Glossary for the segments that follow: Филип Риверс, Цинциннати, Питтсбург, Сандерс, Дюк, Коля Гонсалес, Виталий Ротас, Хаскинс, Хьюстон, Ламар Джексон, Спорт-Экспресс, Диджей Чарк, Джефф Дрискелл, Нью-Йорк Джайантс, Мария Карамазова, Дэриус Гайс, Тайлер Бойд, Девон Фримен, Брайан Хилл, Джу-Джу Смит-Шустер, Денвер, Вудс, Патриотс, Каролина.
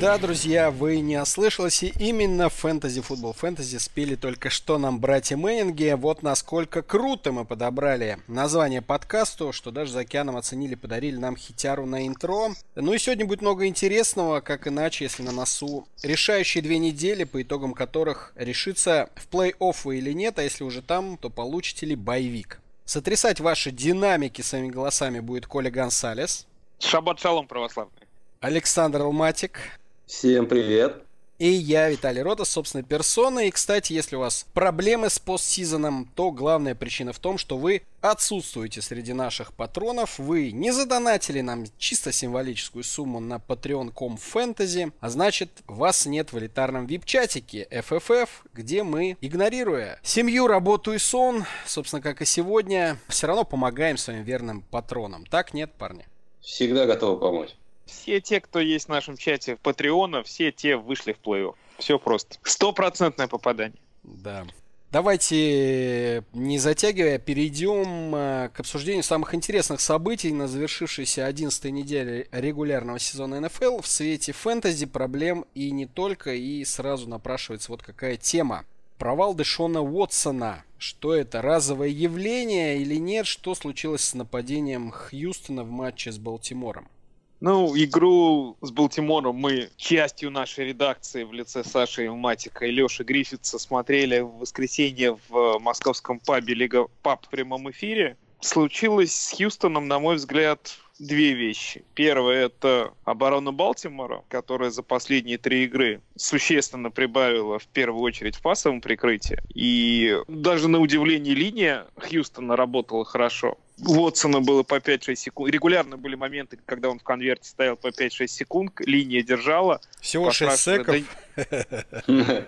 Да, друзья, вы не ослышались, и именно фэнтези футбол фэнтези спели только что нам братья Мэннинги. Вот насколько круто мы подобрали название подкасту, что даже за океаном оценили, подарили нам хитяру на интро. Ну и сегодня будет много интересного, как иначе, если на носу решающие 2 недели, по итогам которых решится, в плей-офф вы или нет, а если уже там, то получите ли боевик. Сотрясать ваши динамики своими голосами будет Коля Гонсалес. Шаббат шалом, православный. Александр Алматик. Всем привет. И я, Виталий Ротас, собственной персоной. И, кстати, если у вас проблемы с постсизоном, то главная причина в том, что вы отсутствуете среди наших патронов. Вы не задонатили нам чисто символическую сумму на patreon.com/fantasy, а значит, вас нет в элитарном вип-чатике FFF, где мы, игнорируя семью, работу и сон, собственно, как и сегодня, все равно помогаем своим верным патронам. Так нет, парни? Всегда готовы помочь. Все те, кто есть в нашем чате Патреона, все те вышли в плей-офф. Все просто. 100% попадание. Да. Давайте, не затягивая, перейдем к обсуждению самых интересных событий на завершившейся 11-й неделе регулярного сезона НФЛ в свете фэнтези, проблем и не только. И сразу напрашивается вот какая тема. Провал Дэшона Уотсона. Что это, разовое явление или нет? Что случилось с нападением Хьюстона в матче с Балтимором? Ну, игру с Балтимором мы частью нашей редакции в лице Саши Матика и Лёши Гриффитса смотрели в воскресенье в московском пабе «Лига Паб» в прямом эфире. Случилось с Хьюстоном, на мой взгляд, 2 вещи. Первое — это оборона Балтимора, которая за последние 3 игры существенно прибавила в первую очередь в пасовом прикрытии. И даже на удивление линия Хьюстона работала хорошо. У Уотсона было по 5-6 секунд. Регулярно были моменты, когда он в конверте стоял по 5-6 секунд, линия держала. Всего 6 секов.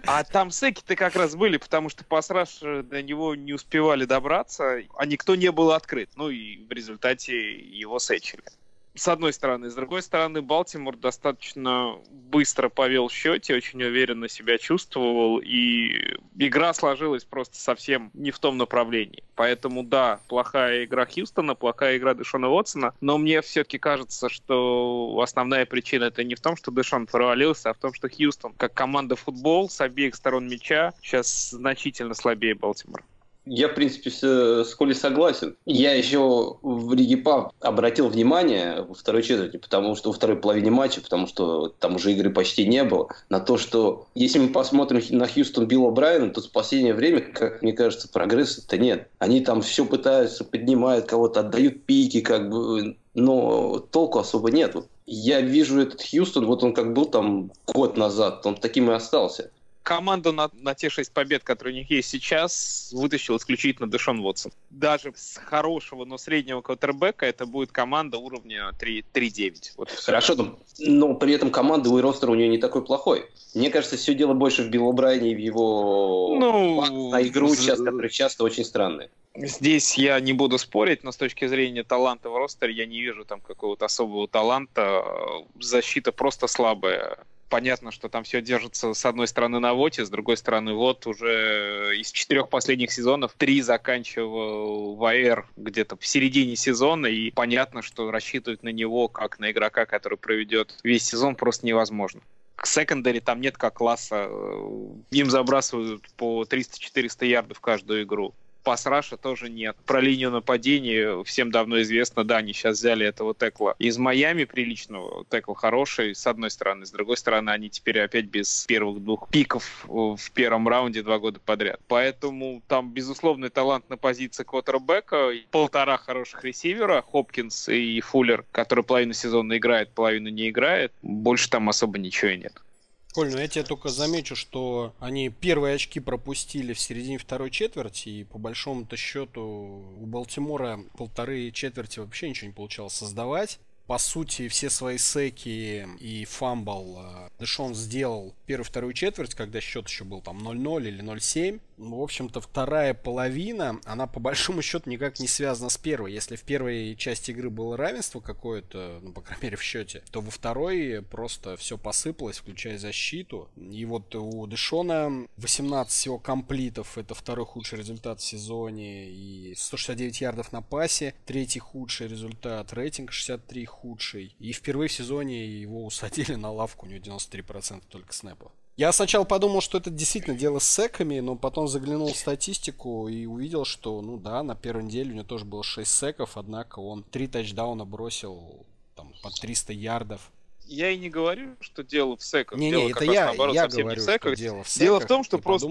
А там секи-то как раз были, потому что пасрашеры до него не успевали добраться, а никто не был открыт. Ну и в результате его сечили. С одной стороны. С другой стороны, Балтимор достаточно быстро повел в счете, очень уверенно себя чувствовал, и игра сложилась просто совсем не в том направлении. Поэтому, да, плохая игра Хьюстона, плохая игра Дэшона Уотсона, но мне все-таки кажется, что основная причина это не в том, что Дэшон провалился, а в том, что Хьюстон, как команда футбол, с обеих сторон мяча, сейчас значительно слабее Балтимора. Я, в принципе, с Колей согласен. Я еще в Лиге ПАП обратил внимание во второй четверти, потому что во второй половине матча, потому что там уже игры почти не было, на то, что если мы посмотрим на Хьюстон Билла Брайана, то в последнее время, как мне кажется, прогресса-то нет. Они там все пытаются, поднимают кого-то, отдают пики, как бы, но толку особо нет. Я вижу этот Хьюстон, вот он как был там год назад, он таким и остался. Команду на те 6 побед, которые у них есть сейчас, вытащил исключительно Дэшон Уотсон. Даже с хорошего, но среднего квотербека это будет команда уровня 3-9. Вот. Хорошо, но при этом команда и ростер у нее не такой плохой. Мне кажется, все дело больше в Билле Брайане и в его на игру сейчас, который часто очень странный. Здесь я не буду спорить, но с точки зрения таланта в ростере я не вижу там какого-то особого таланта. Защита просто слабая. Понятно, что там все держится с одной стороны на воте, с другой стороны вот уже из 4 последних сезонов 3 заканчивал в АР где-то в середине сезона, и понятно, что рассчитывать на него как на игрока, который проведет весь сезон, просто невозможно. К секондари там нет как класса, им забрасывают по 300-400 ярдов каждую игру. Пас-раша тоже нет. Про линию нападения всем давно известно. Да, они сейчас взяли этого текла из Майами приличного. Текл хороший, с одной стороны. С другой стороны, они теперь опять без первых 2 пиков в первом раунде 2 года подряд. Поэтому там безусловный талант на позиции квотербека. 1,5 хороших ресивера. Хопкинс и Фуллер, который половину сезона играет, половину не играет. Больше там особо ничего и нет. Коль, ну я тебе только замечу, что они первые очки пропустили в середине второй четверти, и по большому-то счету у Балтимора 1,5 четверти вообще ничего не получалось создавать. по сути, все свои секи и фамбл Дэшон сделал первую-вторую четверть, когда счет еще был там 0-0 или 0-7. Ну, в общем-то, вторая половина, она по большому счету никак не связана с первой. Если в первой части игры было равенство какое-то, ну, по крайней мере, в счете, то во второй просто все посыпалось, включая защиту. И вот у Дэшона 18 всего комплитов, это второй худший результат в сезоне, и 169 ярдов на пасе, третий худший результат, рейтинг 63 худший. И впервые в сезоне его усадили на лавку, у него 93% только снэпов. Я сначала подумал, что это действительно дело с секами, но потом заглянул в статистику и увидел, что, ну да, на первой неделе у него тоже было 6 секов, однако он 3 тачдауна бросил там по 300 ярдов. Я и не говорю, что дело в секах. Не-не, это я говорю, что дело в секах. Дело в том, что просто,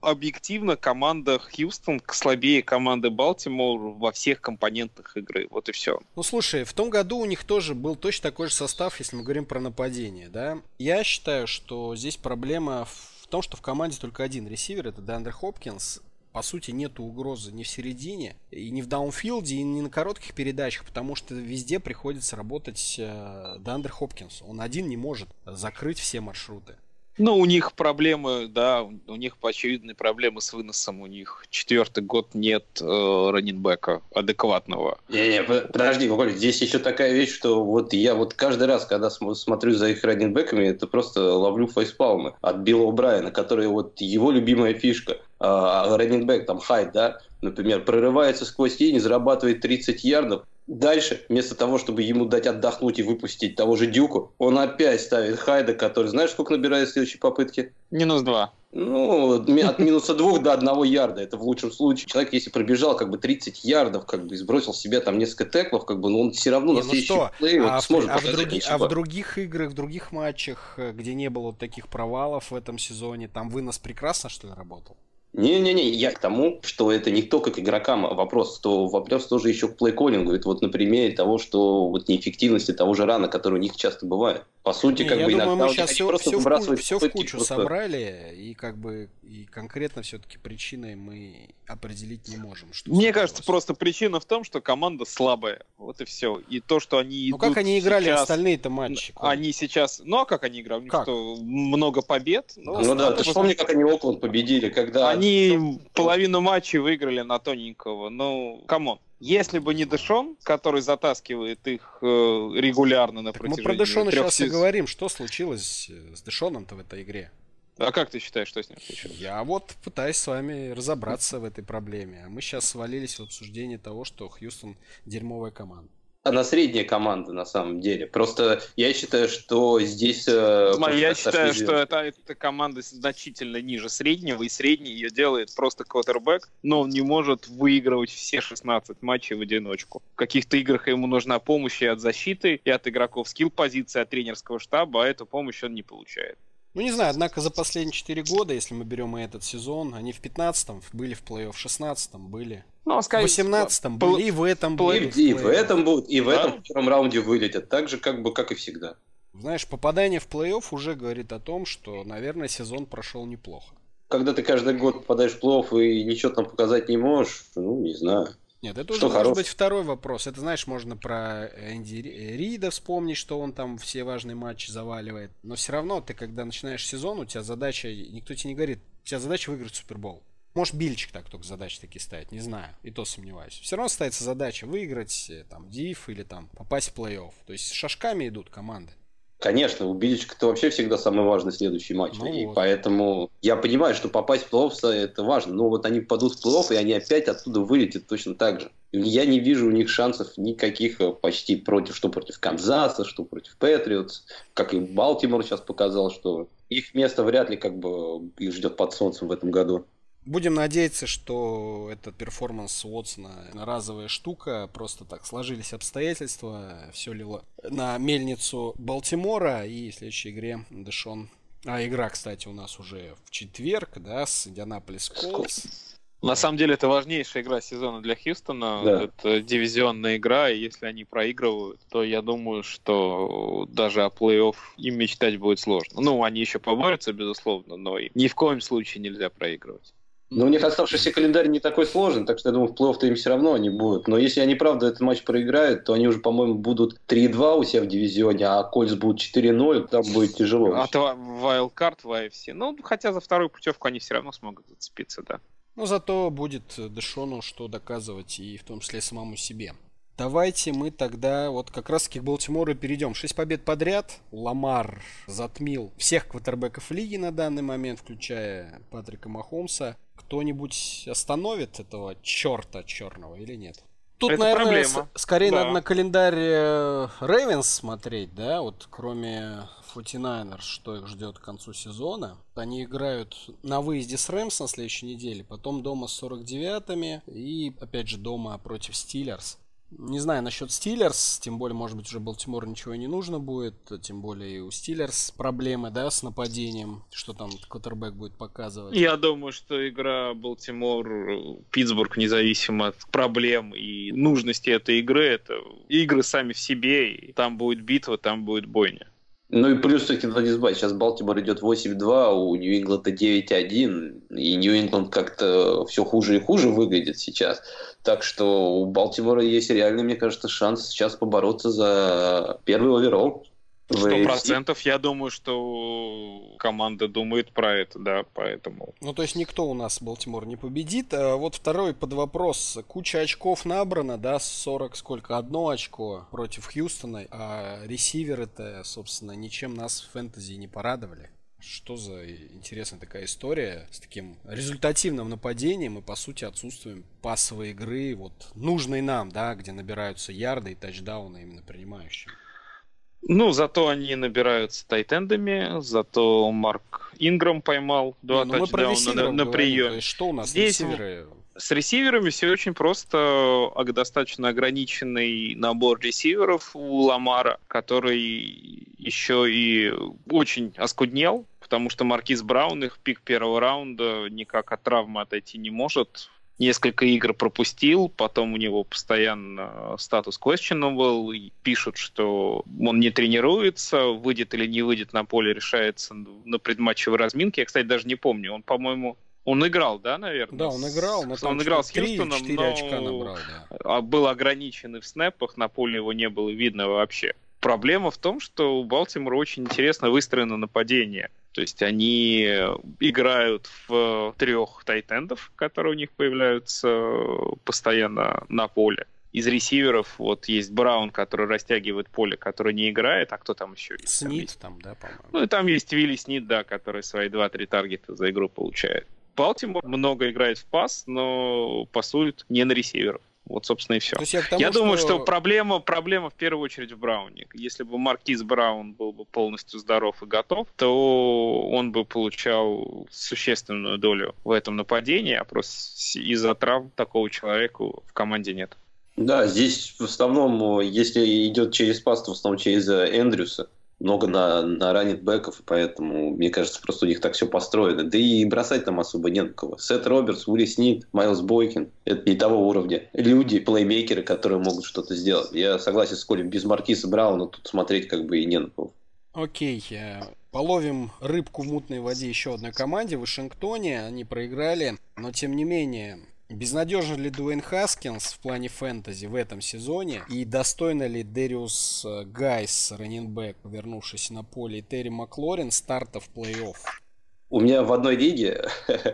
объективно команда Хьюстон слабее команды Балтимор во всех компонентах игры. Вот и все. Ну, слушай, в том году у них тоже был точно такой же состав, если мы говорим про нападение, да? Я считаю, что здесь проблема в том, что в команде только один ресивер, это Дэндер Хопкинс. По сути, нету угрозы ни в середине, и ни в даунфилде, и ни на коротких передачах, потому что везде приходится работать Дэндер Хопкинс. Он один не может закрыть все маршруты. Ну, у них проблемы, да, у них очевидные проблемы с выносом. У них четвертый год нет раннинбека адекватного. Не-не, подожди, Коля, здесь еще такая вещь, что вот я вот каждый раз, когда смотрю за их раннинбеками, это просто ловлю фейспалмы от Билла Брайана, который вот его любимая фишка. Раннинбэк, там, Хайд, да, например, прорывается сквозь тени, зарабатывает 30 ярдов. Дальше, вместо того, чтобы ему дать отдохнуть и выпустить того же Дюку, он опять ставит Хайда, который, знаешь, сколько набирает в следующей попытке? -2. Ну, от -2 до 1 ярда. Это в лучшем случае. Человек, если пробежал 30 ярдов, и сбросил себе там несколько теклов, но он все равно на следующий плей сможет показать. А в других играх, в других матчах, где не было таких провалов в этом сезоне, там вынос прекрасно, что ли, работал? Не-не-не, я к тому, что это не только к игрокам вопрос, то вопрос тоже еще к плей-коллингу. Это вот на примере того, что вот неэффективности того же рана, который у них часто бывает. По сути, иногда мы сейчас все в кучу собрали, и конкретно все-таки причиной мы определить не можем. Мне кажется, просто причина в том, что команда слабая. Вот и все. И то, что они идут. Ну как они играли остальные-то матчи? Они сейчас... Ну а как они играли? Что, много побед? Ну да, ты вспомни, как они Окленд победили, когда... Они половину матчей выиграли на тоненького. Ну, камон. Если бы не Дэшон, который затаскивает их регулярно на протяжении 3 сезонов. Мы про Дэшона сейчас и говорим, что случилось с Дэшоном-то в этой игре. А как ты считаешь, что с ним случилось? Я вот пытаюсь с вами разобраться в этой проблеме. А мы сейчас свалились в обсуждение того, что Хьюстон дерьмовая команда. Она средняя команда, на самом деле. Просто я считаю, что здесь... Я считаю, что эта команда значительно ниже среднего, и средний ее делает просто квотербэк, но он не может выигрывать все 16 матчей в одиночку. В каких-то играх ему нужна помощь и от защиты, и от игроков скилл-позиции, от тренерского штаба, а эту помощь он не получает. Ну, не знаю, однако за последние 4 года, если мы берем и этот сезон, они в 15-м были в плей-офф, в 16-м были... Ну, а скажем, в 18-м были, и в этом были. И в этом будут, и в этом втором раунде вылетят. Так же, как и всегда. Знаешь, попадание в плей-офф уже говорит о том, что, наверное, сезон прошел неплохо. Когда ты каждый год попадаешь в плей-офф и ничего там показать не можешь, ну, не знаю. Нет, это уже может быть второй вопрос. Это, знаешь, можно про Энди Рида вспомнить, что он там все важные матчи заваливает. Но все равно ты, когда начинаешь сезон, у тебя задача, никто тебе не говорит, у тебя задача выиграть Супербол. Может, Билличик так только задачи такие ставит, не знаю, и то сомневаюсь. Все равно ставится задача выиграть там диф или там попасть в плей-офф. То есть шажками идут команды. Конечно, у Билличика-то вообще всегда самый важный следующий матч. Ну и вот. Поэтому я понимаю, что попасть в плей-офф это важно. Но вот они попадут в плей-офф, и они опять оттуда вылетят точно так же. Я не вижу у них шансов никаких почти против Канзаса, что против Патриотс, как и Балтимор сейчас показал, что их место вряд ли их ждет под солнцем в этом году. Будем надеяться, что этот перформанс Уотсона разовая штука, просто так сложились обстоятельства, все лило на мельницу Балтимора, и в следующей игре Дэшон... А игра, кстати, у нас уже в четверг, да, с Индианаполис Колтс. На самом деле это важнейшая игра сезона для Хьюстона, да. Это дивизионная игра, и если они проигрывают, то я думаю, что даже о плей-офф им мечтать будет сложно. Ну, они еще поборются, безусловно, но ни в коем случае нельзя проигрывать. Но у них оставшийся календарь не такой сложный, так что, я думаю, в плей-офф-то им все равно они будут. Но если они, правда, этот матч проиграют, то они уже, по-моему, будут 3-2 у себя в дивизионе, а Кольс будут 4-0, там будет тяжело. А то вайлдкарт в AFC. Ну, хотя за вторую путевку они все равно смогут зацепиться, да. Ну, зато будет Дэшону что доказывать, и в том числе самому себе. Давайте мы тогда вот как раз-таки к Балтимору перейдем. 6 побед подряд. Ламар затмил всех квотербеков лиги на данный момент, включая Патрика Махомса. Кто-нибудь остановит этого черта черного или нет? Тут, это, наверное, скорее да. Надо на календарь Ravens смотреть, да? Вот кроме 49ers, что их ждет к концу сезона. Они играют на выезде с Рэмс на следующей неделе, потом дома с 49-ми и, опять же, дома против Стиллерс. Не знаю насчет Стиллерс, тем более, может быть, уже Балтимору ничего не нужно будет, тем более и у Стиллерс проблемы, да, с нападением, что там квотербэк будет показывать. Я думаю, что игра Балтимор-Питтсбург, независимо от проблем и нужности этой игры, это игры сами в себе, и там будет битва, там будет бойня. Ну и плюс, кстати, надо не забывать, сейчас Балтимор идет 8-2, у Нью-Ингланда 9-1, и Нью-Ингланд как-то все хуже и хуже выглядит сейчас. Так что у Балтимора есть реальный, мне кажется, шанс сейчас побороться за первый оверолл. 100%, я думаю, что команда думает про это, да, поэтому... Ну, то есть никто у нас Балтимор не победит. А вот второй под вопрос. Куча очков набрана, да, 40 сколько? Одно очко против Хьюстона, а ресиверы-то, собственно, ничем нас в фэнтези не порадовали. Что за интересная такая история с таким результативным нападением и, по сути, отсутствием пасовой игры, вот, нужной нам, да, где набираются ярды и тачдауны именно принимающим. Ну, зато они набираются тайтендами, зато Марк Инграм поймал 2 тачдауна на приеме. Что у нас здесь ресиверы? С ресиверами все очень просто. Достаточно ограниченный набор ресиверов у Ламара, который еще и очень оскуднел, потому что Маркис Браун, их пик первого раунда, никак от травмы отойти не может. Несколько игр пропустил, потом у него постоянно статус questionable, и пишут, что он не тренируется, выйдет или не выйдет на поле, решается на предматчевой разминке. Я, кстати, даже не помню, он, по-моему, он играл, да, наверное? Да, он играл, но он играл с Хьюстоном, 3-4 но очка набрал, да. Был ограничен и в снэпах, на поле его не было видно вообще. Проблема в том, что у Балтимора очень интересно выстроено нападение. То есть они играют в 3 тайтендов, которые у них появляются постоянно на поле. Из ресиверов вот есть Браун, который растягивает поле, который не играет, а кто там еще есть? Снит там, да, по-моему. Ну и там есть Вилли Снит, да, который свои 2-3 таргета за игру получает. Балтимор много играет в пас, но пасует не на ресиверов. Вот, собственно, и все. Я думаю, что проблема в первую очередь в Брауне. Если бы Маркис Браун был бы полностью здоров и готов, то он бы получал существенную долю в этом нападении, а просто из-за травм такого человека в команде нет. Да, здесь в основном, если идет через пас, то в основном через Эндрюса. Много на раннинг-бэков, поэтому, мне кажется, просто у них так все построено. Да и бросать там особо не на кого. Сет Робертс, Ури Снит, Майлз Бойкин – это не того уровня. Люди, плеймейкеры, которые могут что-то сделать. Я согласен с Колем, без Маркиса Брауна тут смотреть как бы и не на кого. Окей, половим рыбку в мутной воде еще одной команде. В Вашингтоне они проиграли, но тем не менее... Безнадежен ли Дуэйн Хаскинс в плане фэнтези в этом сезоне? И достойно ли Дэриус Гайс, раннинбэк, вернувшись на поле, и Терри Маклорин старта в плей-офф? У меня в одной лиге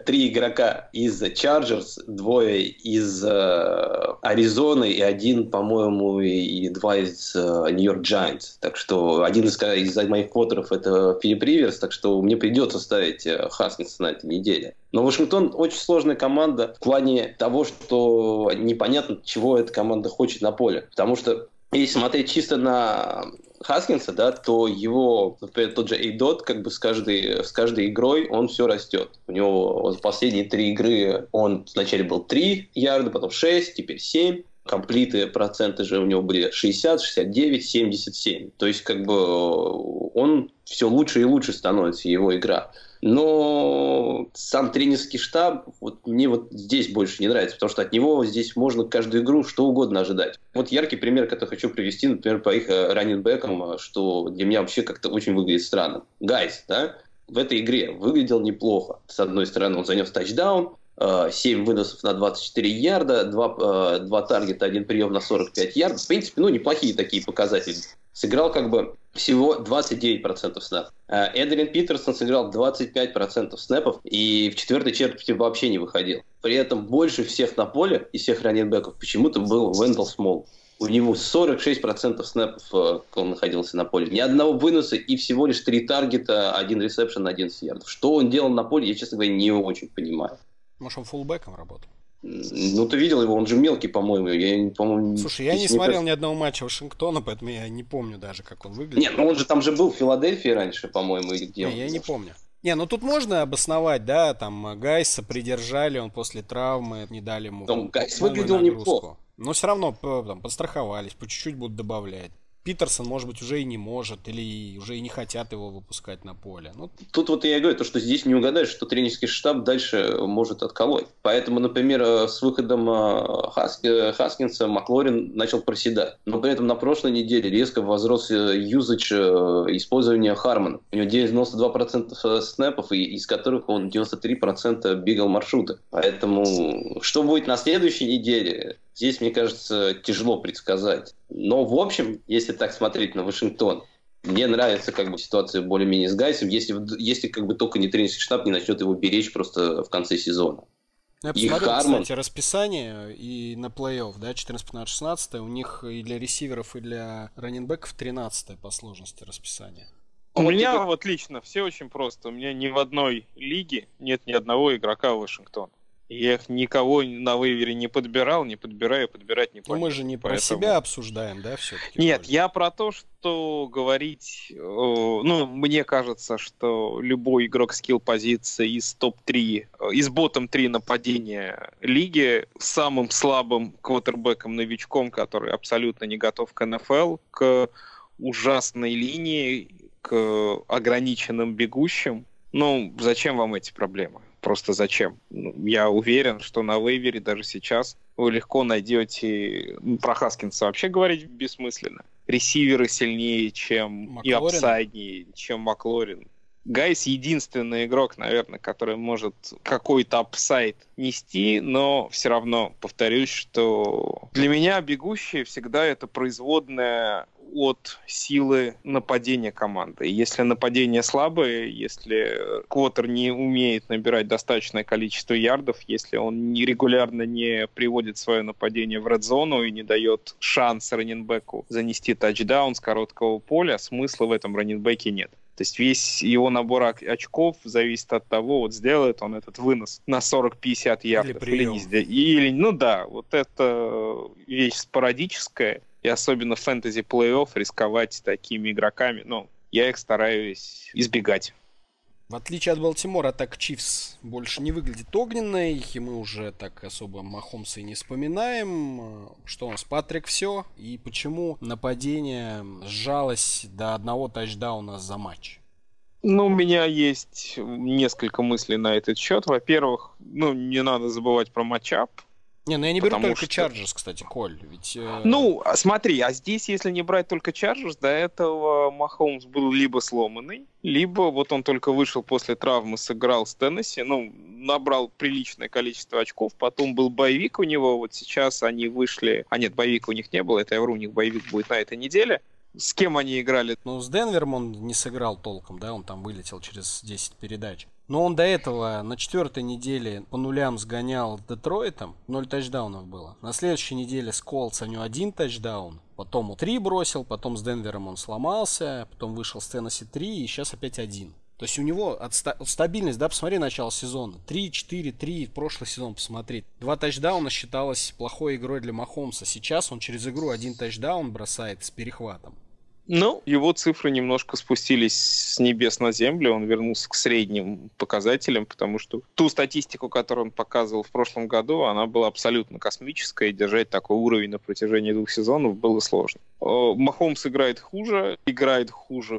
3 игрока из Чарджерс, 2 из Аризоны и 1, по-моему, и 2 из Нью-Йорк Джайантс. Так что один из моих квотеров это Филип Риверс, так что мне придется ставить Хаскинса на этой неделе. Но Вашингтон очень сложная команда в плане того, что непонятно, чего эта команда хочет на поле. Потому что если смотреть чисто на Хаскинса, да, то его, например, тот же Эйдот, как бы с каждой игрой он все растет. У него за последние 3 игры он вначале был 3 ярда, потом 6, теперь 7. Комплиты, проценты же у него были 60, 69, 77. То есть, как бы, он все лучше и лучше становится, его игра. Но сам тренерский штаб вот, мне вот здесь больше не нравится, потому что от него здесь можно каждую игру что угодно ожидать. Вот яркий пример, который хочу привести, например, по их раннинбэкам, что для меня вообще как-то очень выглядит странно. Гайс, да, в этой игре выглядел неплохо. С одной стороны, он занес тачдаун, 7 выносов на 24 ярда, 2 таргета, 1 прием на 45 ярдов. В принципе, ну, неплохие такие показатели. Сыграл как бы всего 29% снэпов. Эдрин Питерсон сыграл 25% снэпов и в четвертой четверти вообще не выходил. При этом больше всех на поле и всех раннинбэков почему-то был Вендел Смолл. У него 46% снэпов, он находился на поле. Ни одного выноса и всего лишь 3 таргета, 1 ресепшн, 11 ярдов. Что он делал на поле, я, честно говоря, не очень понимаю. Может, он фуллбэком работал? Ну, ты видел его, он же мелкий, по-моему. Слушай, я не смотрел ни одного матча Вашингтона, поэтому я не помню даже, как он выглядит. Нет, ну он же там же был в Филадельфии раньше, по-моему, или где он. Я не помню. Не, ну тут можно обосновать, да, там Гайса придержали, он после травмы, не дали ему там, Гайс выглядел неплохо. Но все равно там, подстраховались, по чуть-чуть будут добавлять. Питерсон, может быть, уже и не может, или уже и не хотят его выпускать на поле. Ну... Тут вот я и говорю, то, что здесь не угадаешь, что тренерский штаб дальше может отколоть. Поэтому, например, с выходом Хаскинса Маклорин начал проседать. Но при этом на прошлой неделе резко возрос юзач использования Хармана. У него 92% снэпов, из которых он 93% бегал маршруты. Поэтому что будет на следующей неделе, здесь, мне кажется, тяжело предсказать. Но, в общем, если так смотреть на Вашингтон, мне нравится как бы ситуация более-менее с Гайсом, если как бы только не тренерский штаб не начнет его беречь просто в конце сезона. Я посмотрел, кстати, расписание и на плей-офф, да, 14-15-16, у них и для ресиверов, и для раннинбеков 13-е по сложности расписание. У меня вот лично все очень просто. У меня ни в одной лиге нет ни одного игрока Вашингтона. Я их никого на вейвере не подбирал, не подбираю, подбирать не планирую. Мы же не про себя обсуждаем, да, все-таки? Нет, я про то, что говорить... Ну, мне кажется, что любой игрок скилл-позиции из топ-3, из ботом-3 нападения лиги с самым слабым квотербеком-новичком, который абсолютно не готов к НФЛ, к ужасной линии, к ограниченным бегущим. Ну, зачем вам эти проблемы? Просто зачем? Я уверен, что на вейвере даже сейчас вы легко найдете... Про Хаскинса вообще говорить бессмысленно. Ресиверы сильнее, чем Маклорин. И апсайднее, чем Маклорин. Гайс единственный игрок, наверное, который может какой-то апсайд нести, но все равно повторюсь, что для меня бегущие всегда это производная от силы нападения команды. Если нападение слабое, если квотер не умеет набирать достаточное количество ярдов, если он регулярно не приводит свое нападение в редзону и не дает шанс раннинбеку занести тачдаун с короткого поля, смысла в этом раннинбеке нет. То есть весь его набор очков зависит от того, вот сделает он этот вынос на 40-50 ярдов или ну да, вот это вещь спорадическая. И особенно в фэнтези-плей-офф рисковать такими игроками, ну, я их стараюсь избегать. В отличие от Балтимора, атака Чифс больше не выглядит огненной, и мы уже так особо Махомса и не вспоминаем. Что у нас, Патрик, все, и почему нападение сжалось до одного тачдауна за матч? Ну, у меня есть несколько мыслей на этот счет. Во-первых, ну, не надо забывать про матчап. Не, ну я не беру только Чарджерс, кстати, Коль. Ведь, Ну, смотри, а здесь, если не брать только Чарджерс, до этого Махомс был либо сломанный, либо вот он только вышел после травмы, сыграл с Теннесси, ну, набрал приличное количество очков, потом был боевик у него, вот сейчас они вышли... А нет, боевика у них не было, это я вру, у них боевик будет на этой неделе. С кем они играли? Ну, с Денвером он не сыграл толком, да, он там вылетел через 10 передач. Но он до этого на 4-й неделе по нулям сгонял с Детройтом, 0 тачдаунов было. На следующей неделе с Колтс у него 1 тачдаун, потом 3 бросил, потом с Денвером он сломался, потом вышел с Теннесси 3 и сейчас опять 1. То есть у него стабильность, да, посмотри начало сезона, 3-4-3, прошлый сезон посмотри. 2 тачдауна считалось плохой игрой для Махомса, сейчас он через игру 1 тачдаун бросает с перехватом. Ну, его цифры немножко спустились с небес на землю, он вернулся к средним показателям, потому что ту статистику, которую он показывал в прошлом году, она была абсолютно космическая, и держать такой уровень на протяжении 2 сезонов было сложно. Махомс играет хуже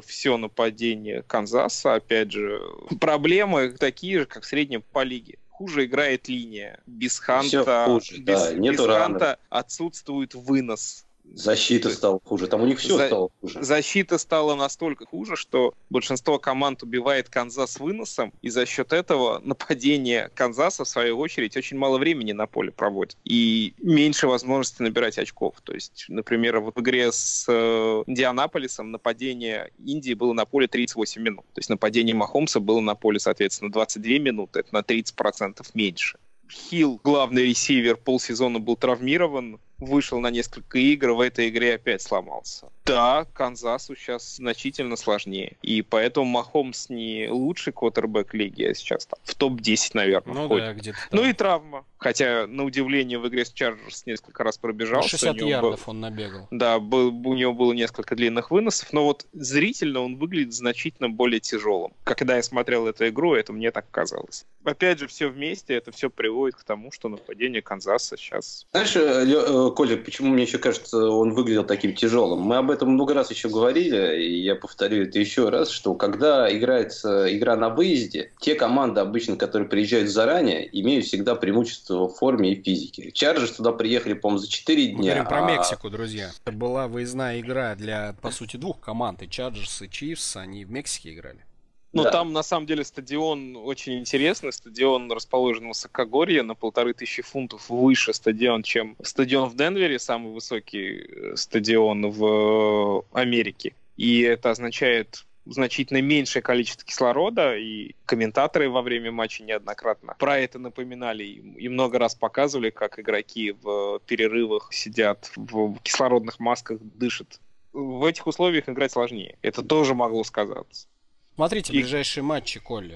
все нападение Канзаса, опять же, проблемы такие же, как в среднем по лиге. Хуже играет линия, без Ханта, без Ханта отсутствует вынос. Защита стала хуже. Там у них все стало хуже. Защита стала настолько хуже, что большинство команд убивает Канзас выносом, и за счет этого нападение Канзаса, в свою очередь, очень мало времени на поле проводит. И меньше возможности набирать очков. То есть, например, вот в игре с Индианаполисом нападение Индии было на поле 38 минут. То есть нападение Махомса было на поле, соответственно, 22 минуты. Это на 30% меньше. Хилл, главный ресивер, полсезона был травмирован, вышел на несколько игр, в этой игре опять сломался. Да, Канзасу сейчас значительно сложнее, и поэтому Махомс не лучший квотербэк лиги, а сейчас там в топ-10, наверное, входит. Да, где-то там. Ну и травма. Хотя, на удивление, в игре с Чарджерс несколько раз пробежался. 60 ярдов он набегал. Да, у него было несколько длинных выносов, но вот зрительно он выглядит значительно более тяжелым. Когда я смотрел эту игру, это мне так казалось. Опять же, все вместе, это все приводит к тому, что нападение Канзаса сейчас... Знаешь, Коля, почему мне еще кажется, он выглядел таким тяжелым? Мы об этом много раз еще говорили, и я повторю это еще раз, что когда играется игра на выезде, те команды обычно, которые приезжают заранее, имеют всегда преимущество в форме и физике. Чарджерс туда приехали, по-моему, за 4 дня. Мы говорим про Мексику, друзья. Это была выездная игра для, по сути, двух команд. И Чарджерс, и Чифс, они в Мексике играли. Ну, да. Там, на самом деле, стадион очень интересный. Стадион расположен в высокогорье, на 1500 фунтов выше стадион, чем стадион в Денвере, самый высокий стадион в Америке. И это означает значительно меньшее количество кислорода, и комментаторы во время матча неоднократно про это напоминали и много раз показывали, как игроки в перерывах сидят в кислородных масках, дышат. В этих условиях играть сложнее. Это тоже могло сказаться. Смотрите, ближайшие матчи, Коль.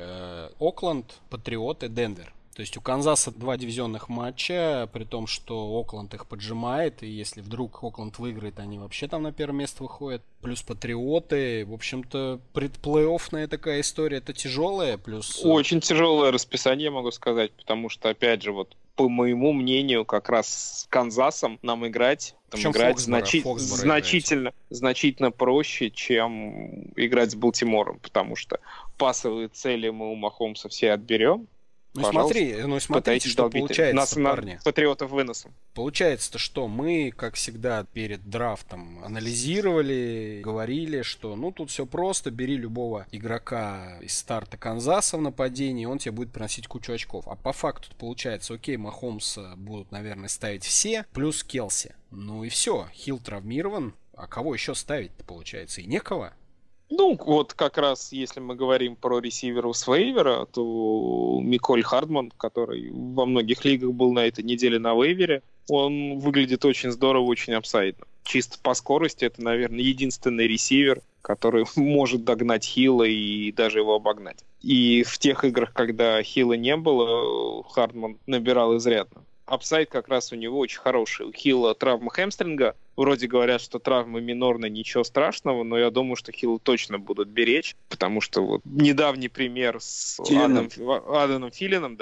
Окленд, Патриоты, Денвер. То есть у Канзаса 2 дивизионных матча, при том, что Окленд их поджимает. И если вдруг Окленд выиграет, они вообще там на первое место выходят. Плюс Патриоты. В общем-то, предплей-оффная такая история. Это тяжелая, плюс... Очень тяжелое расписание, могу сказать. Потому что, опять же, вот по моему мнению, как раз с Канзасом нам играть... играть значительно проще, чем играть с Балтимором, потому что пасовые цели мы у Махомса все отберем. Смотрите, что получается, нас, парни. Патриотов выносом. Получается-то что? Мы, как всегда, перед драфтом анализировали, говорили, что тут все просто, бери любого игрока из старта Канзаса в нападении, он тебе будет приносить кучу очков. А по факту получается, окей, Махомса будут, наверное, ставить все, плюс Келси. Ну и все, Хилл травмирован, а кого еще ставить-то получается? И некого. Вот как раз, если мы говорим про ресивера с вейвера, то Миколь Хардман, который во многих лигах был на этой неделе на вейвере, он выглядит очень здорово, очень апсайдно. Чисто по скорости это, наверное, единственный ресивер, который может догнать Хилла и даже его обогнать. И в тех играх, когда Хилла не было, Хардман набирал изрядно. Апсайд как раз у него очень хороший. У Хилла травма хэмстринга. Вроде говорят, что травмы минорные, ничего страшного, но я думаю, что Хилла точно будут беречь, потому что недавний пример с Адамом Филином,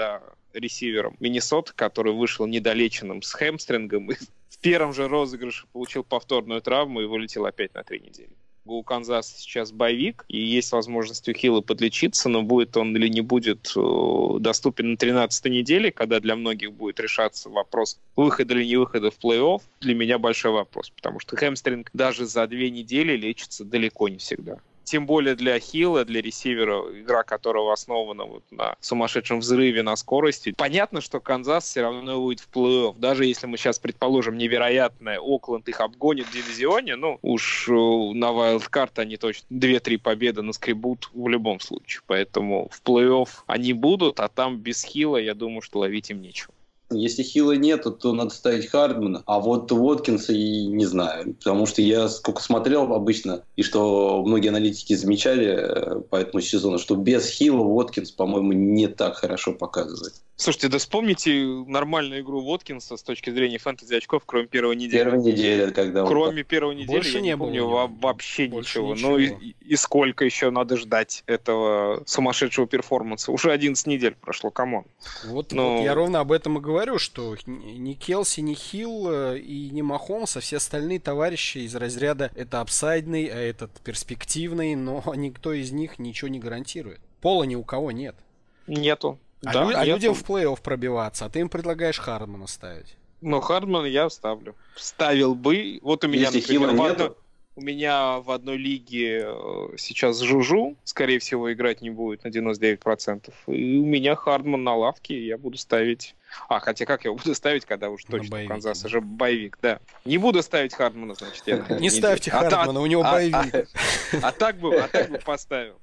ресивером Миннесоты, который вышел недолеченным с хэмстрингом и в первом же розыгрыше получил повторную травму и вылетел опять на 3 недели. У Канзаса сейчас боевик, и есть возможность у Хилла подлечиться, но будет он или не будет доступен на 13-й неделе, когда для многих будет решаться вопрос, выхода или не выхода в плей-офф. Для меня большой вопрос, потому что хэмстринг даже за 2 недели лечится далеко не всегда. Тем более для Хилла, для ресивера, игра которого основана на сумасшедшем взрыве, на скорости. Понятно, что Канзас все равно выйдет в плей-офф. Даже если мы сейчас предположим невероятное, Окленд их обгонит в дивизионе, уж на вайлдкарт они точно 2-3 победы наскребут в любом случае. Поэтому в плей-офф они будут, а там без Хилла, я думаю, что ловить им нечего. Если Хилла нету, то надо ставить Хардмана, а вот Уоткинса и не знаю, потому что я сколько смотрел обычно, и что многие аналитики замечали по этому сезону, что без Хилла Уоткинс, по-моему, не так хорошо показывает. Слушайте, да вспомните нормальную игру Уоткинса с точки зрения фэнтези очков, кроме первой недели. Кроме первой недели, я не помню вообще ничего. Ничего. И сколько еще надо ждать этого сумасшедшего перформанса? Уже 11 недель прошло, камон. Я ровно об этом и говорю, что ни Келси, ни Хилл и ни Махомс, а все остальные товарищи из разряда это апсайдный, а этот перспективный, но никто из них ничего не гарантирует. Пола ни у кого нет. Нету. А людям в плей-офф пробиваться, а ты им предлагаешь Хардмана ставить. Но Хардмана я вставлю. Вставил бы. Вот у меня, если например, у меня в одной лиге сейчас Жужу, скорее всего, играть не будет на 99%. И у меня Хардман на лавке, я буду ставить... А, хотя как я его буду ставить, когда уж точно боевик, Канзас да. Уже боевик, да. Не буду ставить Хардмана, значит. Не ставьте Хардмана, у него боевик. А так бы поставил.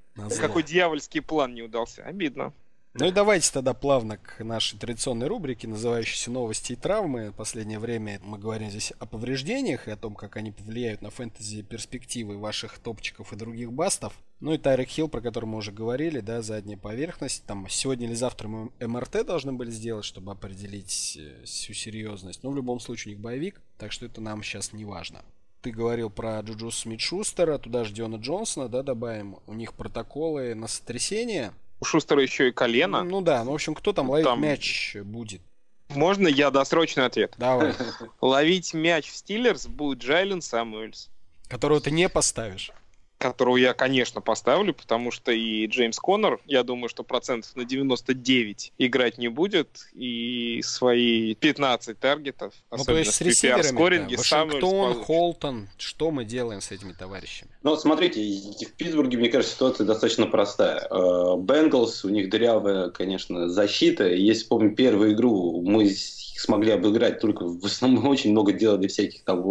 Какой дьявольский план не удался. Обидно. Ну и давайте тогда плавно к нашей традиционной рубрике, называющейся «Новости и травмы». В последнее время мы говорим здесь о повреждениях и о том, как они повлияют на фэнтези перспективы ваших топчиков и других бастов. Ну и Тарик Хилл, про который мы уже говорили, да, задняя поверхность. Там сегодня или завтра мы МРТ должны были сделать, чтобы определить всю серьезность. Но в любом случае у них боевик, так что это нам сейчас не важно. Ты говорил про Джу-Джу Смит-Шустера, туда же Диона Джонсона, да, добавим. У них протоколы на сотрясение. У Шустера еще и колено. Ну да, ну в общем, кто там ловить мяч будет? Можно я досрочный ответ? Давай. Ловить мяч в Стиллерс будет Джейлен Самуэльс. Которого ты не поставишь. Которого я, конечно, поставлю, потому что и Джеймс Коннор, я думаю, что процентов на 99 играть не будет, и свои 15 таргетов, особенно ну, то есть с PPR скоринге, да. Вашингтон, Холтон, что мы делаем с этими товарищами? Ну, смотрите, в Питтсбурге, мне кажется, ситуация достаточно простая. Бенглс, у них дырявая, конечно, защита. Если помню первую игру, мы смогли обыграть, только в основном очень много делали всяких там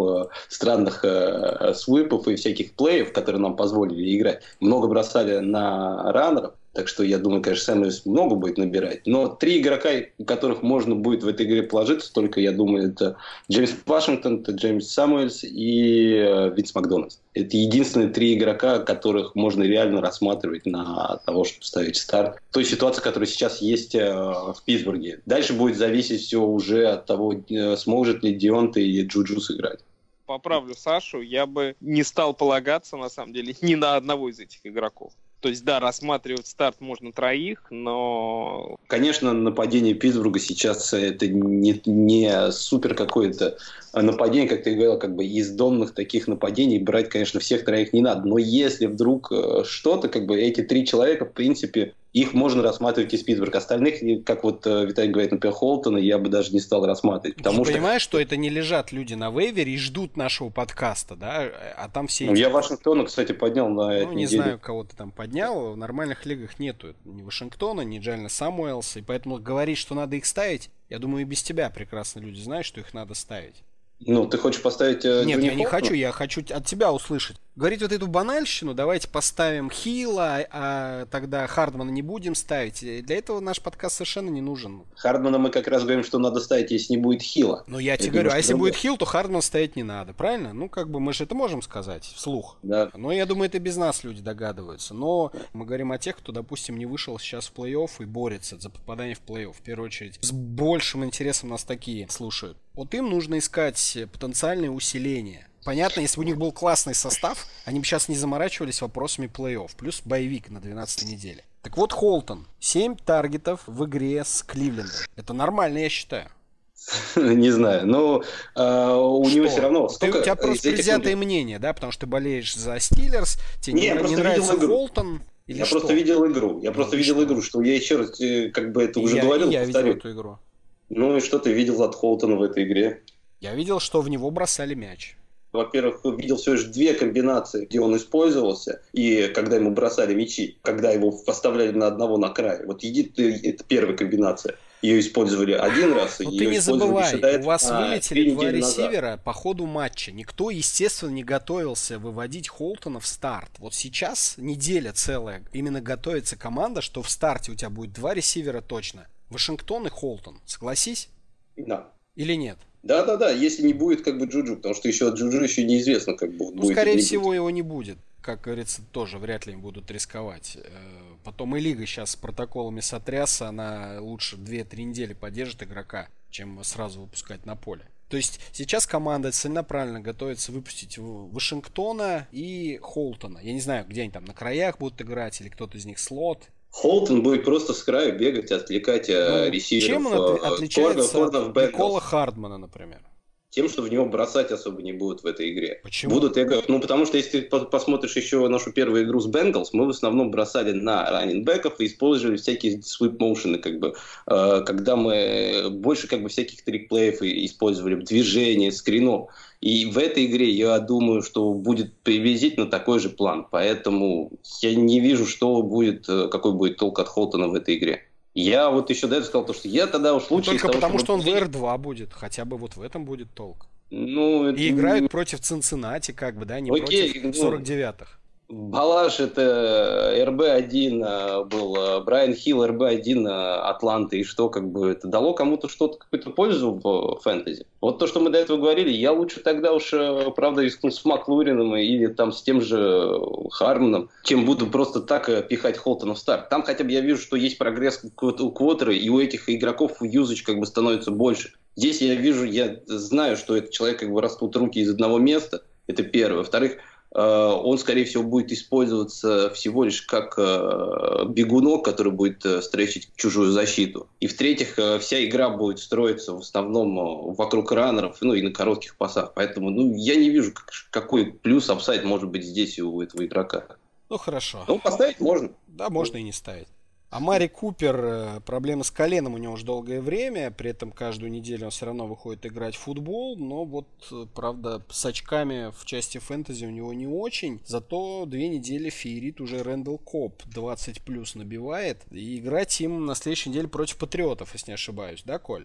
странных свипов и всяких плеев, которые нам позволили играть. Много бросали на раннеров, так что я думаю, конечно, Самуэльс много будет набирать. Но три игрока, которых можно будет в этой игре положиться, только, я думаю, это Джеймс Вашингтон, это Джеймс Самуэльс и Винс Макдональдс. Это единственные три игрока, которых можно реально рассматривать на того, чтобы ставить старт. Той ситуации, которая сейчас есть в Питтсбурге. Дальше будет зависеть все уже от того, сможет ли Дионте и Джу-Джу сыграть. Поправлю Сашу, я бы не стал полагаться, на самом деле, ни на одного из этих игроков. То есть, да, рассматривать старт можно троих, но... Конечно, нападение Питтсбурга сейчас это не супер какое-то нападение, как ты говорил, как бы из домных таких нападений брать, конечно, всех троих не надо. Но если вдруг что-то, как бы эти три человека, в принципе, их можно рассматривать из Питтсбурга. Остальных, как вот Виталий говорит, например, Холтона, я бы даже не стал рассматривать. Потому ты понимаешь, что это не лежат люди на вейвере и ждут нашего подкаста, да? А там все... Ну, я Вашингтона, кстати, поднял на эту неделю. Ну, не знаю, кого ты там поднял. В нормальных лигах нету ни Вашингтона, ни Джайлена Самуэлса. И поэтому говорить, что надо их ставить, я думаю, и без тебя прекрасно люди знают, что их надо ставить. Ну, ты хочешь поставить... Нет, я не хочу, я хочу от тебя услышать. Говорить вот эту банальщину, давайте поставим Хилла, а тогда Хардмана не будем ставить. Для этого наш подкаст совершенно не нужен. Хардмана мы как раз говорим, что надо ставить, если не будет Хилла. Ну, я тебе говорю, а если будет Хилл, то Хардмана ставить не надо, правильно? Ну, как бы мы же это можем сказать вслух. Да. Но я думаю, это без нас люди догадываются. Но мы говорим о тех, кто, допустим, не вышел сейчас в плей-офф и борется за попадание в плей-офф. В первую очередь, с большим интересом нас такие слушают. Вот им нужно искать потенциальные усиления. Понятно, если бы у них был классный состав, они бы сейчас не заморачивались вопросами плей-офф. Плюс боевик на 12-й неделе. Так вот, Холтон. 7 таргетов в игре с Кливлендом. Это нормально, я считаю. Не знаю, но у него все равно... У тебя просто предвзятое мнение, да? Потому что ты болеешь за Стиллерс, тебе не нравится Холтон... Я просто видел игру. Я просто видел игру, что я еще раз как бы это уже говорил. Я видел эту игру. Ну и что ты видел от Холтона в этой игре? Я видел, что в него бросали мяч. Во-первых, видел всего лишь две комбинации, где он использовался, и когда ему бросали мячи, когда его поставляли на одного на край. Вот это первая комбинация. Ее использовали один раз. Но ты не забывай, у вас вылетели два ресивера по ходу матча. Никто, естественно, не готовился выводить Холтона в старт. Вот сейчас неделя целая. Именно готовится команда, что в старте у тебя будет два ресивера точно. Вашингтон и Холтон. Согласись? Да. Или нет? Да-да-да, если не будет как бы Джу-Джу, потому что еще от Джу-Джу еще неизвестно, как бы будет. Ну, скорее всего, его не будет. Как говорится, тоже вряд ли им будут рисковать. Потом и лига сейчас с протоколами сотрясся, она лучше 2-3 недели поддержит игрока, чем сразу выпускать на поле. То есть сейчас команда целенаправленно готовится выпустить Вашингтона и Холтона. Я не знаю, где они там на краях будут играть, или кто-то из них слот. Холтон будет просто с краю бегать, отвлекать ресиверов. Чем он отличается от Никола Хардмана, например? тем, что в него бросать особо не будут в этой игре. Почему? Будут, я говорю, ну, потому что если ты посмотришь еще нашу первую игру с Бенгалс, мы в основном бросали на раннинбеков и использовали всякие свип-моушены, как бы, когда мы больше как бы всяких трикплеев использовали, движения, скринов. И в этой игре, я думаю, что будет приблизительно такой же план. Поэтому я не вижу, что будет, какой будет толк от Холтона в этой игре. Я вот еще до этого сказал, что я тогда уж лучше... Только потому, что он в R2 будет. Хотя бы вот в этом будет толк. Ну, и играют против Цинциннати, как бы, да, не против 49-х. Балаш — это РБ-1 был, Брайан Хилл, РБ-1 Атланты, и что, как бы, это дало кому-то что-то, какую-то пользу в фэнтези? Вот то, что мы до этого говорили, я лучше тогда уж, правда, рискну с Маклорином или там с тем же Хармоном, чем буду просто так пихать Холтона в старт. Там хотя бы я вижу, что есть прогресс у квотера, и у этих игроков юзач как бы становится больше. Здесь я вижу, я знаю, что этот человек, как бы, растут руки из одного места, это первое. Во-вторых, он, скорее всего, будет использоваться всего лишь как бегунок, который будет стретчить чужую защиту. И, в-третьих, вся игра будет строиться в основном вокруг раннеров, ну, и на коротких пасах. Поэтому, ну, я не вижу, какой плюс, апсайд может быть здесь у этого игрока. Ну, хорошо. Ну, поставить можно. Да, можно и не ставить. Амари Купер, проблема с коленом у него уже долгое время, при этом каждую неделю он все равно выходит играть в футбол, но вот, правда, с очками в части фэнтези у него не очень, зато 2 недели феерит уже Рэндал Коп, 20 плюс набивает, и играть им на следующей неделе против Патриотов, если не ошибаюсь, да, Коль?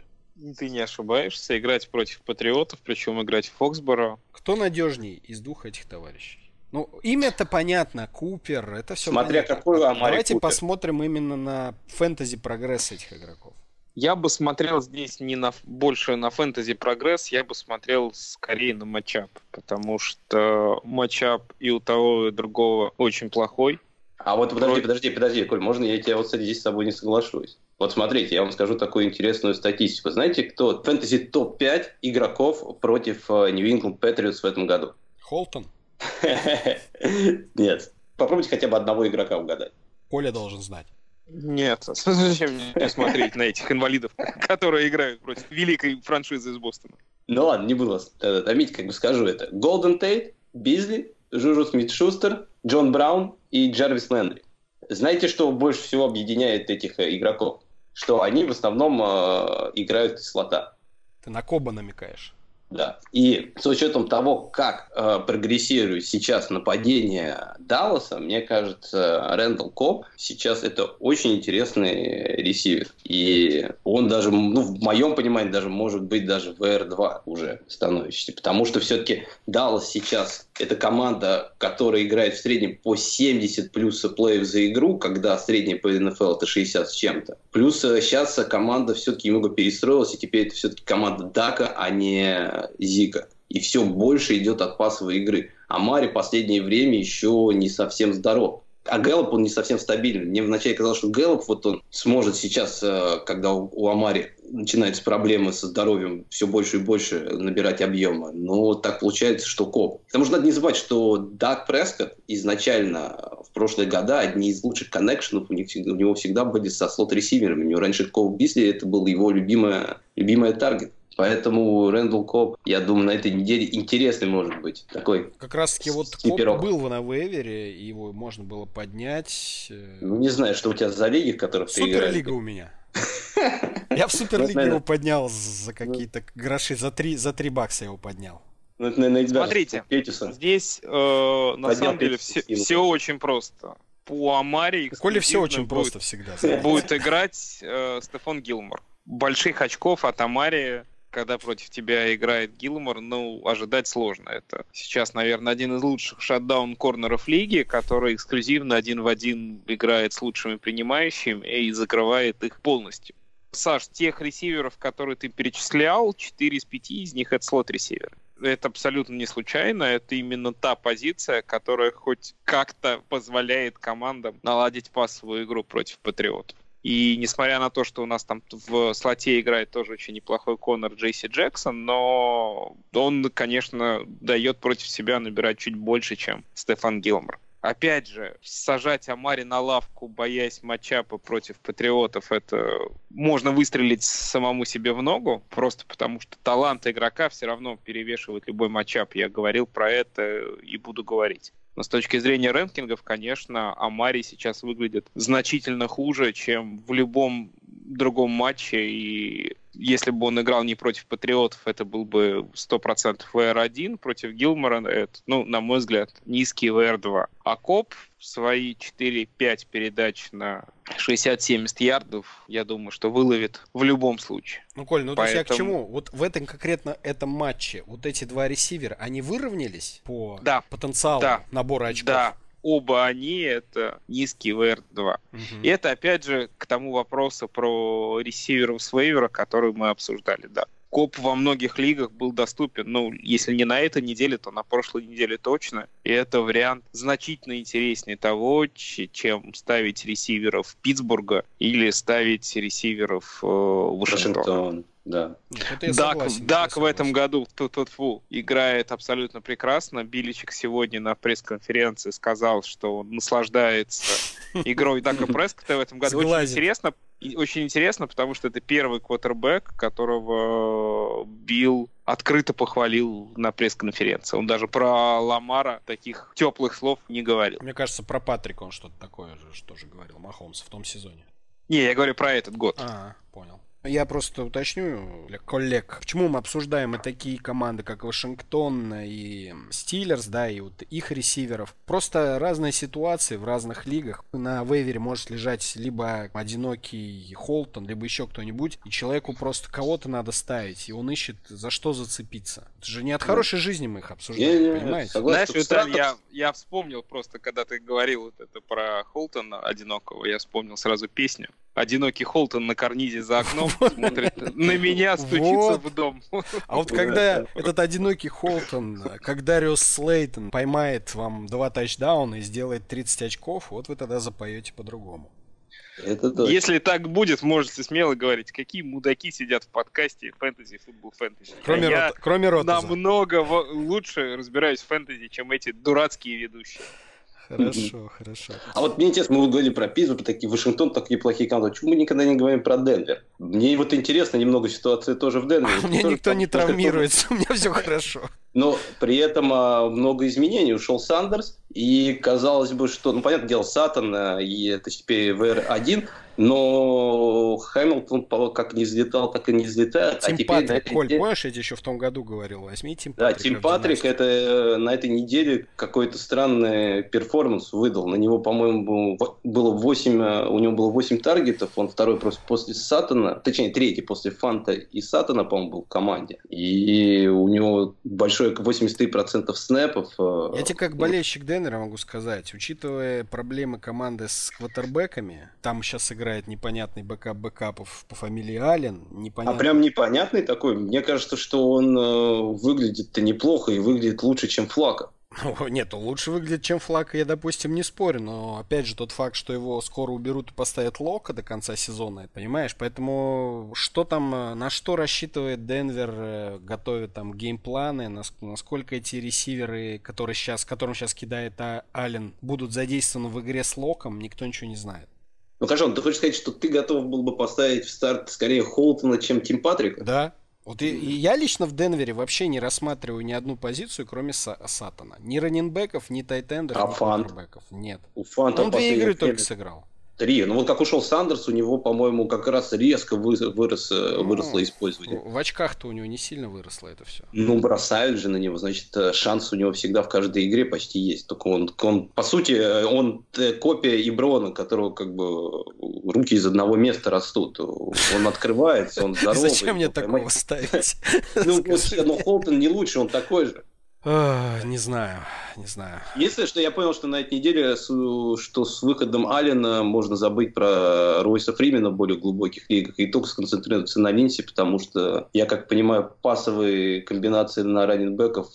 Ты не ошибаешься, играть против Патриотов, причем играть в Фоксборо. Кто надежней из двух этих товарищей? Ну, имя-то понятно, Купер, это все понятно. Смотря какую Амари Купер. Давайте посмотрим именно на фэнтези-прогресс этих игроков. Я бы смотрел здесь не на больше на фэнтези-прогресс, я бы смотрел скорее на матчап, потому что матчап и у того, и у другого очень плохой. А вот подожди, Коль, можно я тебя вот здесь с собой не соглашусь? Вот смотрите, я вам скажу такую интересную статистику. Знаете, кто фэнтези топ-5 игроков против New England Patriots в этом году? Холтон? Нет. Попробуйте хотя бы одного игрока угадать. Коля должен знать. Нет. Зачем мне смотреть на этих инвалидов, которые играют против великой франшизы из Бостона? Ну ладно, не буду вас томить, как бы скажу это. Голден Тейт, Бизли, Джу-Джу Смит-Шустер, Джон Браун и Джарвис Лэндри. Знаете, что больше всего объединяет этих игроков? Что они в основном играют из слота. Ты на Коба намекаешь. Да. И с учетом того, как прогрессирует сейчас нападение Далласа, мне кажется, Рэндал Коп сейчас это очень интересный ресивер. И он даже, ну, в моем понимании, даже может быть даже VR2 уже становится. Потому что все-таки Даллас сейчас это команда, которая играет в среднем по 70 плюс плеев за игру, когда средняя по НФЛ это 60 с чем-то. Плюс сейчас команда все-таки немного перестроилась, и теперь это все-таки команда Дака, а не Зика. И все больше идет от пасовой игры. А Мари в последнее время еще не совсем здоров. А Гэллоп, он не совсем стабилен. Мне вначале казалось, что Гэллоп, вот он сможет сейчас, когда у Амари начинаются проблемы со здоровьем, все больше и больше набирать объема. Но так получается, что Коп. Потому что надо не забывать, что Дак Прескотт изначально в прошлые года одни из лучших коннекшенов у него всегда были со слот-ресиверами. У него раньше Коп Бисли, это был его любимый таргет. Поэтому Рэндал Коп, я думаю, на этой неделе интересный может быть такой. Как раз-таки вот Коп был на вейвере, его можно было поднять. Не знаю, что у тебя за лиги, в которых ты играешь. Суперлига у меня. Я в Суперлиге его поднял за какие-то гроши, за $3 я его поднял. Смотрите, здесь на самом деле все очень просто. По Амари Коли все очень просто всегда. Будет играть Стефон Гилмор. Больших очков от Амари, когда против тебя играет Гилмор, ну, ожидать сложно. Это сейчас, наверное, один из лучших шатдаун-корнеров лиги, который эксклюзивно один в один играет с лучшими принимающими и закрывает их полностью. Саш, тех ресиверов, которые ты перечислял, 4 из 5 из них — это слот-ресиверы. Это абсолютно не случайно, это именно та позиция, которая хоть как-то позволяет командам наладить пассовую игру против Патриотов. И несмотря на то, что у нас там в слоте играет тоже очень неплохой Коннор Джейси Джексон, но он, конечно, дает против себя набирать чуть больше, чем Стефон Гилмор. Опять же, сажать Амари на лавку, боясь матчапа против патриотов, это можно выстрелить самому себе в ногу, просто потому что талант игрока все равно перевешивает любой матчап. Я говорил про это и буду говорить. Но с точки зрения рэнкингов, конечно, Амари сейчас выглядит значительно хуже, чем в любом другом матче. И если бы он играл не против патриотов, это был бы 100% ВР-1. Против Гилмора это, на мой взгляд, низкий ВР-2. А Коп свои 4-5 передач на 60-70 ярдов, я думаю, что выловит в любом случае. Коль, то есть я к чему? Вот в этом конкретно этом матче вот эти два ресивера, они выровнялись по потенциалу набора очков? Да. Оба они — это низкий ВР-2. И это, опять же, к тому вопросу про ресиверов с вейвера, который мы обсуждали, Коп во многих лигах был доступен, если не на этой неделе, то на прошлой неделе точно. И это вариант значительно интереснее того, чем ставить ресиверов Питтсбурга или ставить ресиверов Вашингтона. Да. Дак в этом году играет абсолютно прекрасно. Билличик сегодня на пресс-конференции сказал, что он наслаждается игрой Дака Прескотта в этом году. Очень интересно, потому что это первый квотербэк, которого Билл открыто похвалил на пресс-конференции. Он даже про Ламара таких теплых слов не говорил. Мне кажется, про Патрика он что-то такое же тоже говорил, Махомс, в том сезоне. Не, я говорю про этот год. Понял. Я просто уточню для коллег, почему мы обсуждаем и такие команды, как Вашингтон и Стиллерс, и вот их ресиверов. Просто разные ситуации в разных лигах. На вейвере может лежать либо одинокий Холтон, либо еще кто-нибудь, и человеку просто кого-то надо ставить, и он ищет, за что зацепиться. Это же не от хорошей жизни мы их обсуждаем, понимаете? Согласен. Знаешь, я вспомнил просто, когда ты говорил вот это про Холтона одинокого, я вспомнил сразу песню. Одинокий Холтон на карнизе за окном смотрит на меня, стучится в дом. А вот когда этот одинокий Холтон, когда Дэриус Слейтон поймает вам 2 тачдауна и сделает 30 очков, вот вы тогда запоете по-другому. Если так будет, можете смело говорить, какие мудаки сидят в подкасте «Фэнтези, футбол, фэнтези». Кроме Ротаса. Намного лучше разбираюсь в фэнтези, чем эти дурацкие ведущие. Хорошо. А вот мне интересно, мы вот говорили про Питтсбург, такие Вашингтон, такие плохие команды. Почему мы никогда не говорим про Денвер? Мне вот интересно немного ситуации тоже в Денвере. Мне никто не травмируется, у меня все хорошо. Но при этом много изменений. Ушел Сандерс, и казалось бы, что... понятное дело, Саттон, и это теперь ВР-1, но Хэмилтон как не взлетал, так и не взлетает. Тим Патрик, Коль, помнишь, я тебе еще в том году говорил, возьми Тим Патрика. Да, Тим Патрик это на этой неделе какой-то странный перформанс выдал. На него, по-моему, у него было 8 таргетов, он второй после Саттона, точнее, третий после Фанта и Саттона, по-моему, был в команде. И у него большое 83% снэпов. Я тебе как болельщик Денвера могу сказать, учитывая проблемы команды с квотербеками, там сейчас играет непонятный бэкапов по фамилии Аллен. Непонятный... А прям непонятный такой? Мне кажется, что он выглядит-то неплохо и выглядит лучше, чем Флака. Нет, он лучше выглядит, чем Флака, я, допустим, не спорю, но, опять же, тот факт, что его скоро уберут и поставят Лока до конца сезона, понимаешь, поэтому что там, на что рассчитывает Денвер, готовит там геймпланы, насколько эти ресиверы, которым сейчас кидает Аллен, будут задействованы в игре с Локом, никто ничего не знает. Хорошо, ты хочешь сказать, что ты готов был бы поставить в старт скорее Холтона, чем Тим Патрика? Да. Вот и я лично в Денвере вообще не рассматриваю ни одну позицию, кроме Саттона. Ни раннинбеков, ни тайтендеров, ни фантербеков. Нет. Он 2 игры только сыграл. 3. Вот как ушел Сандерс, у него, по-моему, как раз резко выросло использование. В очках-то у него не сильно выросло это все. Бросают же на него, значит, шанс у него всегда в каждой игре почти есть. Только он по сути, он копия Иброна, которого как бы руки из одного места растут. Он открывается, он здоровый. Зачем мне такого ставить? Холтон не лучше, он такой же. Не знаю. Единственное, что я понял, что на этой неделе, что с выходом Аллена можно забыть про Ройса Фримена в более глубоких лигах и только сконцентрироваться на Линсе, потому что, я как понимаю, пасовые комбинации на раннинбеков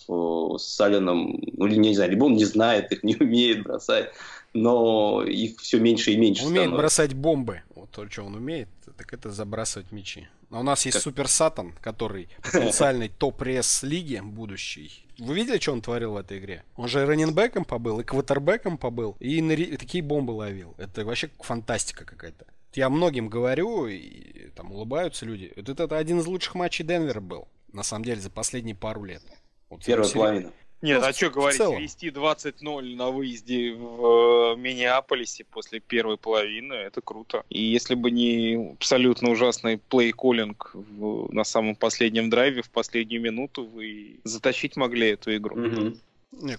с Алленом, не знаю, либо он не знает их, не умеет бросать, но их все меньше и меньше становится. Умеет бросать бомбы. Вот то, что он умеет, так это забрасывать мячи. А у нас есть Супер Сатан, который потенциальный топ-рес лиги будущий. Вы видели, что он творил в этой игре? Он же раннинбэком побыл, и квотербэком побыл, и такие бомбы ловил. Это вообще фантастика какая-то. Я многим говорю, и там улыбаются люди. Вот это один из лучших матчей Денвера был, на самом деле, за последние пару лет. Вот первая половина. Нет, ну, а что говорить, вести 20-0 на выезде в Миннеаполисе после первой половины, это круто. И если бы не абсолютно ужасный плей-коллинг на самом последнем драйве, в последнюю минуту, вы затащить могли эту игру. Mm-hmm.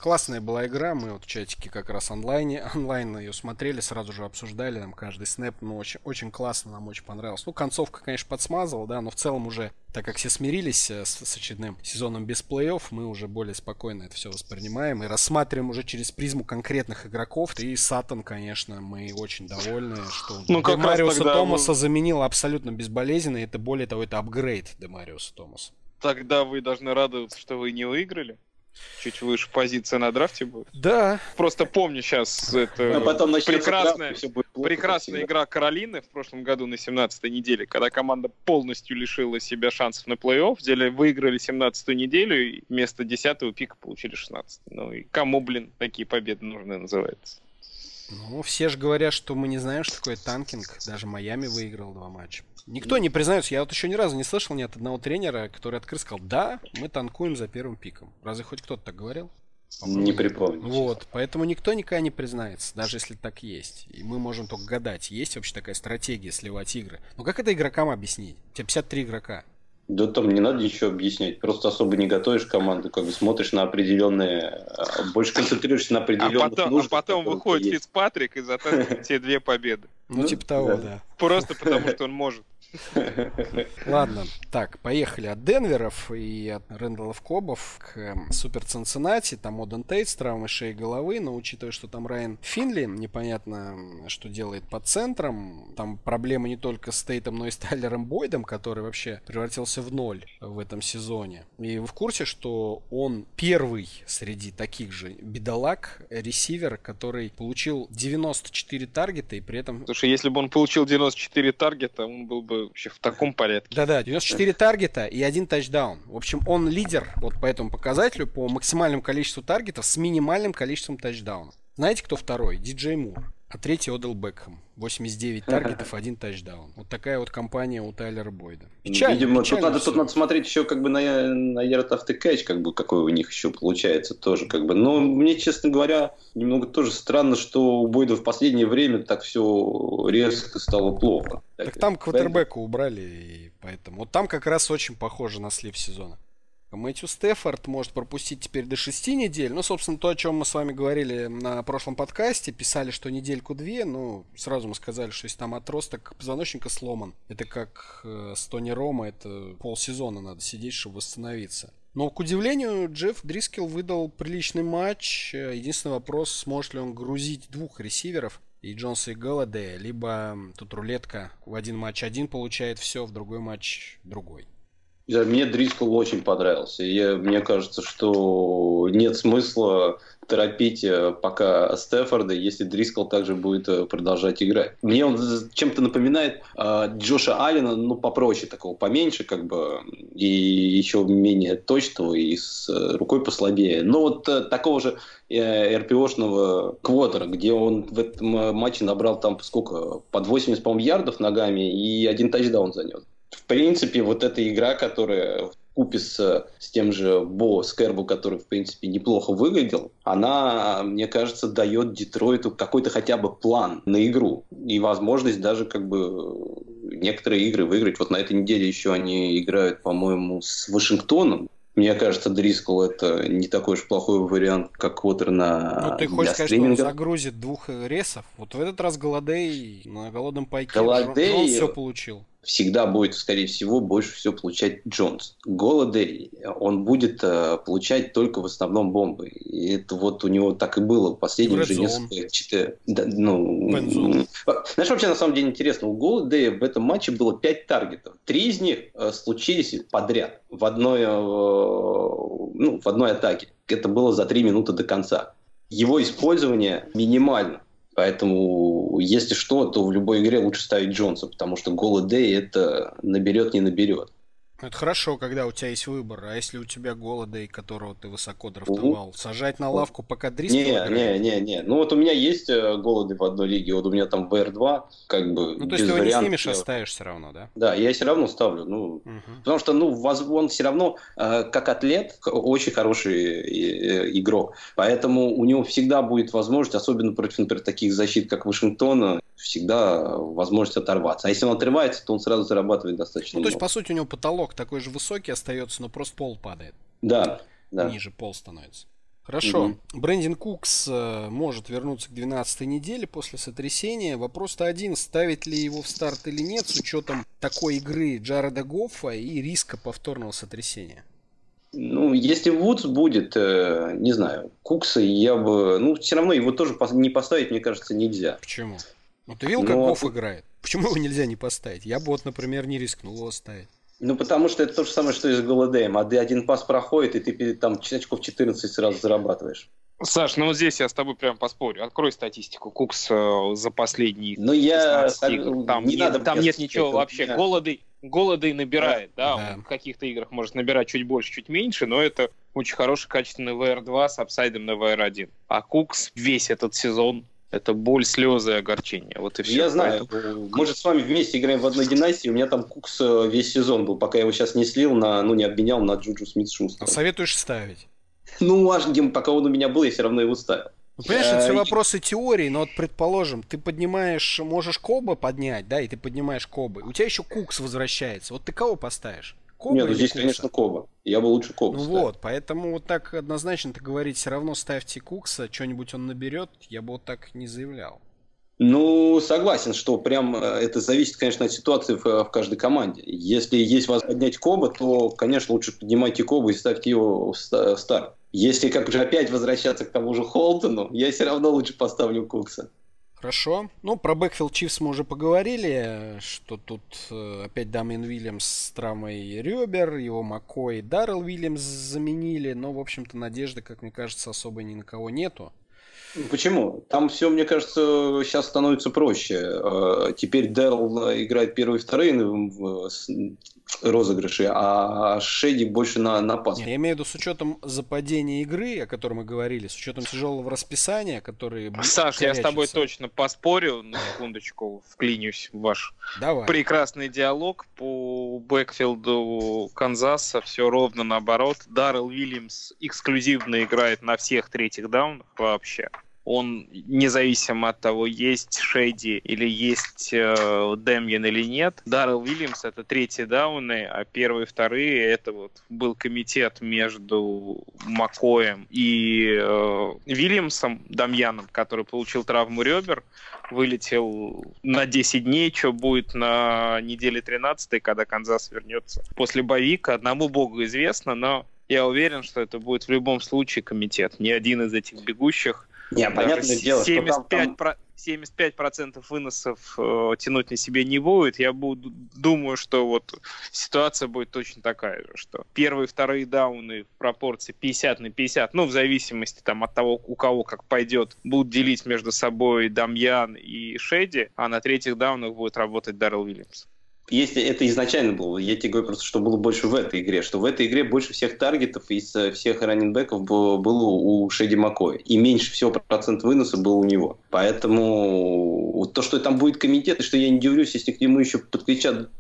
Классная была игра, мы вот в чатике как раз онлайн ее смотрели, сразу же обсуждали, там каждый снэп, но очень, очень классно, нам очень понравилось. Ну, концовка, конечно, подсмазывала, да, но в целом уже, так как все смирились с очередным сезоном без плей-офф, мы уже более спокойно это все воспринимаем и рассматриваем уже через призму конкретных игроков. И Сатан, конечно, мы очень довольны, что Демариуса Томаса заменил абсолютно безболезненно, и это, более того, это апгрейд Демариуса Томаса. Тогда вы должны радоваться, что вы не выиграли. Чуть выше позиция на драфте будет. Да. Просто помню сейчас это прекрасная игра Каролины в прошлом году на 17-й неделе, когда команда полностью лишила себя шансов на плей-офф. В деле выиграли 17-ю неделю и вместо 10-го пика получили 16. Ну и кому, блин, такие победы нужны, называется? Ну, все же говорят, что мы не знаем, что такое танкинг. Даже Майами выиграл 2 матча. Никто не признается. Я вот еще ни разу не слышал ни от одного тренера, который открыто сказал: да, мы танкуем за первым пиком. Разве хоть кто-то так говорил? По-моему, не припомню. Вот, поэтому никто никогда не признается, даже если так есть. И мы можем только гадать, есть вообще такая стратегия сливать игры. Но как это игрокам объяснить? У тебя 53 игрока. Да там не надо ничего объяснять, просто особо не готовишь команду, как бы смотришь на определенные, больше концентрируешься на определенных нуждах. А потом выходит Фицпатрик и затаскивает тебе 2 победы. Ну типа того, да. Просто потому, что он может. Ладно, так, поехали от Денверов и от Рэндалов Кобов к Супер Цинциннати. Там Голден Тейт с травмой шеи и головы, но учитывая, что там Райан Финли, непонятно, что делает под центром. Там проблемы не только с Тейтом, но и с Тайлером Бойдом, который вообще превратился в ноль в этом сезоне. И вы в курсе, что он первый среди таких же бедолаг ресивер, который получил 94 таргета и при этом... Слушай, если бы он получил 94 таргета, он был бы вообще в таком порядке. Да-да, 94 таргета и 1 тачдаун. В общем, он лидер вот по этому показателю, по максимальному количеству таргетов с минимальным количеством тачдаунов. Знаете, кто второй? Диджей Мур. А третий Одел Бекхэм. 89 таргетов, 1 тачдаун. Вот такая вот компания у Тайлера Бойда. Печально, видимо, тут надо смотреть еще как бы на Yard After Catch, как бы, какой у них еще получается тоже. Как бы. Но мне, честно говоря, немного тоже странно, что у Бойда в последнее время так все резко стало плохо. Так там квотербека убрали, и поэтому. Вот там как раз очень похоже на слив сезона. Мэтью Стефорд может пропустить теперь до 6 недель. Ну, собственно, то, о чем мы с вами говорили на прошлом подкасте. Писали, что недельку-две. Ну, сразу мы сказали, что если там отросток позвоночника сломан, это как с Тони Рома, это полсезона надо сидеть, чтобы восстановиться. Но, к удивлению, Джефф Дрискелл выдал приличный матч. Единственный вопрос, сможет ли он грузить 2 ресиверов. И Джонса и Галладея. Либо тут рулетка. В один матч один получает все, в другой матч другой. Мне Дрискелл очень понравился. Мне кажется, что нет смысла торопить пока Стефорда, если Дрискелл также будет продолжать играть. Мне он чем-то напоминает Джоша Аллена, ну, попроще такого, поменьше, как бы, и еще менее точного, и с рукой послабее. Но вот такого же РПОшного квотера, где он в этом матче набрал там сколько? Под 80, по-моему, ярдов ногами и 1 тачдаун занес. В принципе, вот эта игра, которая вкупе с тем же Бо Скербу, который, в принципе, неплохо выглядел, она, мне кажется, дает Детройту какой-то хотя бы план на игру и возможность даже как бы некоторые игры выиграть. Вот на этой неделе еще они играют, по-моему, с Вашингтоном. Мне кажется, Дрискелл это не такой уж плохой вариант, как Уотер на стримингах. Ну, ты хочешь сказать, что он загрузит 2 ресов? Вот в этот раз Голодей на голодном пайке. Голодей... он все получил. Всегда будет, скорее всего, больше всего получать Джонс. Голодей, он будет получать только в основном бомбы. И это вот у него так и было в последнем же несколько... Знаешь, вообще, на самом деле, интересно, у Голодея в этом матче было 5 таргетов. 3 из них случились подряд в одной атаке. Это было за 3 минуты до конца. Его использование минимально. Поэтому, если что, то в любой игре лучше ставить Джонса, потому что голодей это наберет-не наберет. Это хорошо, когда у тебя есть выбор. А если у тебя голодей, которого ты высоко драфтовал, сажать на лавку, пока Дрискелл играет? Не. Ну вот у меня есть голодей в одной лиге, вот у меня там ВР-2, как бы без вариантов. Ну то есть ты его не снимешь, а ставишь все равно, да? Да, я все равно ставлю. Потому что он все равно, как атлет, очень хороший игрок. Поэтому у него всегда будет возможность, особенно против, например, таких защит, как Вашингтона, всегда возможность оторваться. А если он отрывается, то он сразу зарабатывает достаточно много. То есть, по сути, у него потолок такой же высокий остается, но просто пол падает. Да. Ниже пол становится. Хорошо. Брэндин Кукс может вернуться к 12-й неделе после сотрясения. Вопрос-то один. Ставить ли его в старт или нет с учетом такой игры Джареда Гоффа и риска повторного сотрясения? Ну, если Вудс будет, не знаю, Кукса я бы... Ну, все равно его тоже не поставить, мне кажется, нельзя. Почему? Ну, ты видел, как Гофф играет? Почему его нельзя не поставить? Я бы вот, например, не рискнул его ставить. Ну, потому что это то же самое, что и с голодеем. А ты один пас проходит, и ты там очков 14 сразу зарабатываешь. Саш, ну вот здесь я с тобой прям поспорю. Открой статистику Кукс за последние 16 игр. Там нет ничего вообще. Голодей набирает, да. Он в каких-то играх может набирать чуть больше, чуть меньше, но это очень хороший, качественный VR2 с апсайдом на VR1. А Кукс весь этот сезон — это боль, слезы, огорчение. Вот и все. Я знаю. Мы же с вами вместе играем в одной династии. У меня там Кукс весь сезон был, пока я его сейчас не слил, не обменял на Джу-Джу Смит-Шустера. Советуешь ставить? Ну, аж пока он у меня был, я все равно его ставил. Ну, понимаешь, это все вопросы теории, но вот, предположим, ты поднимаешь, можешь Коба поднять, да, и ты поднимаешь Коба. У тебя еще Кукс возвращается. Вот ты кого поставишь? Коба? Нет, здесь, Кукса? Конечно, Коба. Я бы лучше Коба ставил. Ну вот, поэтому вот так однозначно-то говорить, все равно ставьте Кукса, что-нибудь он наберет, я бы вот так не заявлял. Ну, согласен, что прям это зависит, конечно, от ситуации в каждой команде. Если есть возможность поднять Коба, то, конечно, лучше поднимайте Коба и ставьте его в старт. Если как же опять возвращаться к тому же Холтону, я все равно лучше поставлю Кукса. Хорошо. Ну, про бэкфилд Чифс мы уже поговорили, что тут опять Дамиен Уильямс с травмой ребер, его Маккой и Даррел Уильямс заменили, но, в общем-то, надежды, как мне кажется, особо ни на кого нету. Почему? Там все, мне кажется, сейчас становится проще. Теперь Даррел играет первые и вторые розыгрыши, а Шеди больше на пас. Я имею в виду с учетом западения игры, о которой мы говорили, с учетом тяжелого расписания, который... Саш, корячится. Я с тобой точно поспорю, на секундочку вклинюсь в ваш прекрасный диалог по бэкфилду Канзаса. Все ровно наоборот. Даррел Уильямс эксклюзивно играет на всех третьих даунах вообще. Он независимо от того, есть Шейди или есть Демьян или нет. Даррел Уильямс — это третьи дауны, а первые и вторые — это вот был комитет между Маккоем и Уильямсом, Дамьяном, который получил травму ребер, вылетел на 10 дней, что будет на неделе 13-й, когда Канзас вернется после боевика. Одному богу известно, но я уверен, что это будет в любом случае комитет. Ни один из этих бегущих. Не, понятное дело, 75% выносов тянуть на себе не будет. Я думаю, что вот ситуация будет точно такая же, что первые и вторые дауны в пропорции 50/50, в зависимости от того, у кого как пойдет, будут делить между собой Дамьян и Шеди, а на третьих даунах будет работать Даррел Уильямс. Если это изначально было, я тебе говорю просто, что было больше в этой игре, что в этой игре больше всех таргетов из всех раннинбэков было у Шеди Маккоя, и меньше всего процент выноса был у него. Поэтому то, что там будет комитет, и что я не удивлюсь, если к нему еще подключат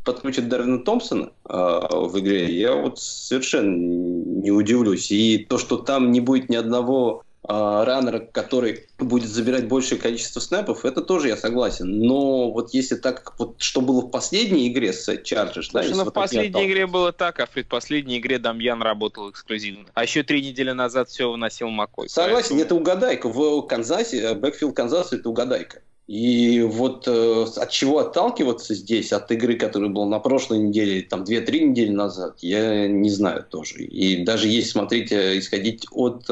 Дарвина Томпсона в игре, я вот совершенно не удивлюсь. И то, что там не будет ни одного раннера, который будет забирать большее количество снэпов, это тоже я согласен. Но вот если так, вот что было в последней игре с Чарджерс... в последней игре было так, а в предпоследней игре Дамьян работал эксклюзивно. А еще 3 недели назад все выносил Маккой. Согласен, это угадайка. В Канзасе, бэкфилд Канзаса — это угадайка. И вот от чего отталкиваться здесь, от игры, которая была на прошлой неделе, там 2-3 недели назад, я не знаю тоже. И даже если смотреть, исходить от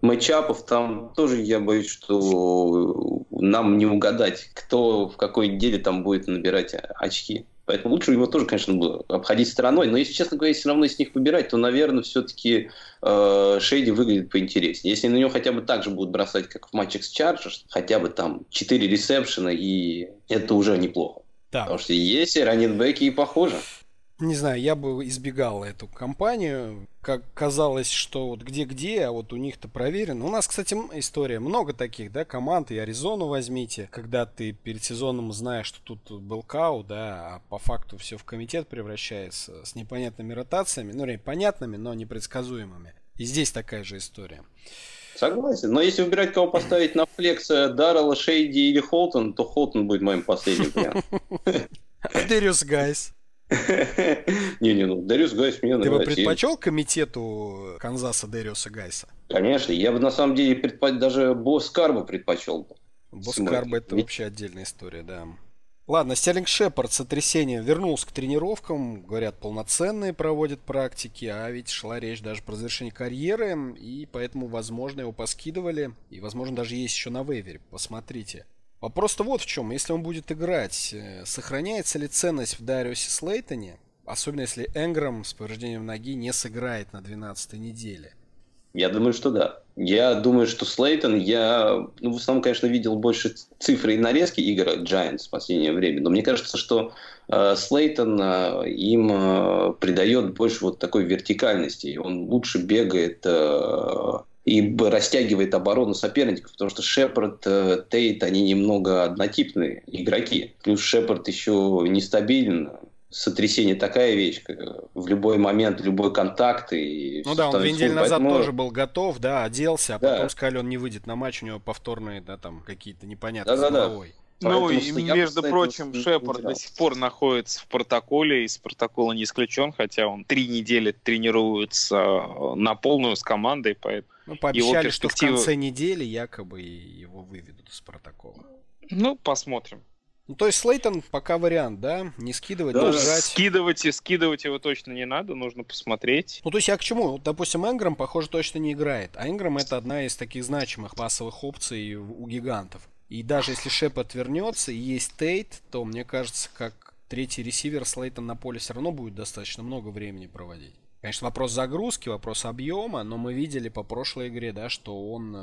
матчапов, там тоже я боюсь, что нам не угадать, кто в какой неделе там будет набирать очки. Поэтому лучше его тоже, конечно, было обходить стороной. Но, если честно говоря, все равно из них выбирать, то, наверное, все-таки Шейди выглядит поинтереснее. Если на него хотя бы так же будут бросать, как в матчах с Чарджерс, хотя бы там 4 ресепшена, и это уже неплохо. Да. Потому что есть и раннинбеки, и похоже. Не знаю, я бы избегал эту компанию. Как казалось, что вот где-где, а вот у них-то проверено. У нас, кстати, история. Много таких, да, команд. И Аризону возьмите. Когда ты перед сезоном знаешь, что тут был кау, да, а по факту все в комитет превращается с непонятными ротациями. Ну, понятными, но непредсказуемыми. И здесь такая же история. Согласен. Но если выбирать, кого поставить на флекс, Даррелла, Шейди или Холтон, то Холтон будет моим последним вариантом. Дэриус Гайс. Не, Дэриус Гайс мне нравится. Ты бы предпочел комитету Канзаса Дэриуса Гайса? Конечно, я бы на самом деле даже Босс Карба предпочел. Босс Карба это вообще отдельная история, да. Ладно, Стерлинг Шепард, сотрясение, вернулся к тренировкам, говорят, полноценные проводят практики, а ведь шла речь даже про завершение карьеры, и поэтому, возможно, его поскидывали, и, возможно, даже есть еще на вейвере, посмотрите. Вопрос-то вот в чем. Если он будет играть, сохраняется ли ценность в Дариусе Слейтоне, особенно если Энграм с повреждением ноги не сыграет на 12-й неделе? Я думаю, что да. Я думаю, что Слейтон, в основном, конечно, видел больше цифры и нарезки игр Giants в последнее время, но мне кажется, что Слейтон им придает больше вот такой вертикальности. Он лучше бегает... и растягивает оборону соперников, потому что Шепард, Тейт, они немного однотипные игроки. Плюс Шепард еще нестабилен. Сотрясение такая вещь, в любой момент, в любой контакт. И ну да, он 2 недели назад тоже был готов, да, оделся, а да. Потом сказали, он не выйдет на матч, у него повторные, да, там какие-то непонятные головой. Ну и, между прочим, Шепард до сих пор находится в протоколе, из протокола не исключен, хотя он 3 недели тренируется на полную с командой, поэтому пообещали, что в конце недели якобы его выведут из протокола. Ну, посмотрим. Ну, то есть Слейтон пока вариант, да? Не скидывать, да, держать. Скидывать его точно не надо, нужно посмотреть. Ну, то есть я к чему? Вот, допустим, Энграм, похоже, точно не играет. А Энграм — это одна из таких значимых пасовых опций у гигантов. И даже если Шепард вернется и есть Тейт, то, мне кажется, как третий ресивер Слейтон на поле все равно будет достаточно много времени проводить. Конечно, вопрос загрузки, вопрос объема, но мы видели по прошлой игре, да, что он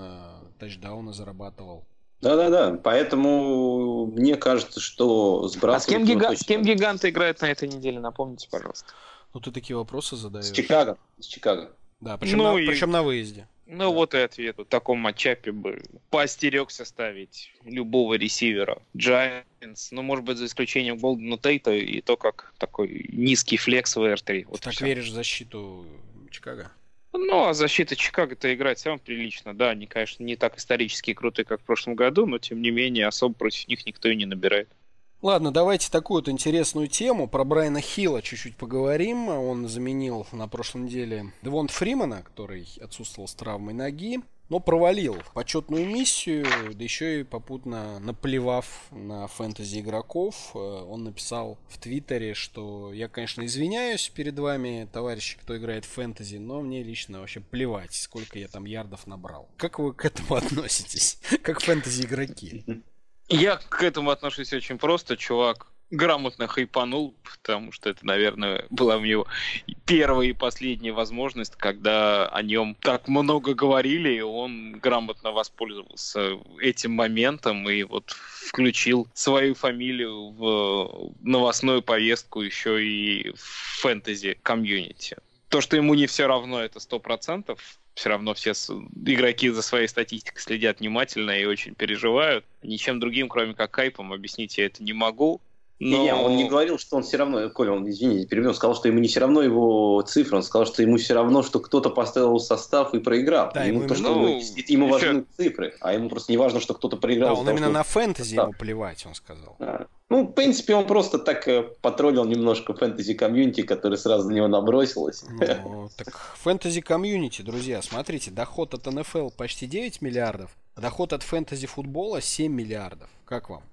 тачдауны зарабатывал. Да-да-да, поэтому мне кажется, что сбрасывать... с кем гиганты играют на этой неделе, напомните, пожалуйста. Ну, ты такие вопросы задаешь. С Чикаго. Да, причем на выезде. Ну, вот и ответ. В таком матчапе бы поостерегся ставить любого ресивера. Giants, ну, может быть, за исключением Голдена Тейта и то, как такой низкий флекс в R3. Вот так все. Веришь в защиту Чикаго? Ну, а защита Чикаго-то играет все равно прилично. Да, они, конечно, не так исторически крутые, как в прошлом году, но, тем не менее, особо против них никто и не набирает. Ладно, давайте такую вот интересную тему. Про Брайана Хилла чуть-чуть поговорим. Он заменил на прошлой неделе Девонта Фримена, который отсутствовал с травмой ноги, но провалил почетную миссию, да еще и попутно наплевав на фэнтези игроков. Он написал в Твиттере, что я, конечно, извиняюсь перед вами, товарищи, кто играет в фэнтези, но мне лично вообще плевать, сколько я там ярдов набрал. Как вы к этому относитесь? Как фэнтези игроки? Я к этому отношусь очень просто. Чувак грамотно хайпанул, потому что это, наверное, была у него первая и последняя возможность, когда о нем так много говорили, и он грамотно воспользовался этим моментом и вот включил свою фамилию в новостную повестку еще и в фэнтези-комьюнити. То, что ему не все равно, это 100%. Все равно все игроки за своей статистикой следят внимательно и очень переживают. Ничем другим, кроме как хайпом, объяснить я это не могу. Но... Не, он не говорил, что он все равно... Коля, он, извините, перебил, сказал, что ему не все равно его цифры, он сказал, что ему все равно, что кто-то поставил состав и проиграл. Да, ему то, что ему важны цифры, а ему просто не важно, что кто-то проиграл. Да, он именно на фэнтези ему плевать, он сказал. Да. Ну, в принципе, он просто так потроллил немножко фэнтези-комьюнити, которое сразу на него набросилось. Ну, так фэнтези-комьюнити, друзья, смотрите, доход от НФЛ почти 9 миллиардов, а доход от фэнтези-футбола 7 миллиардов. Как вам?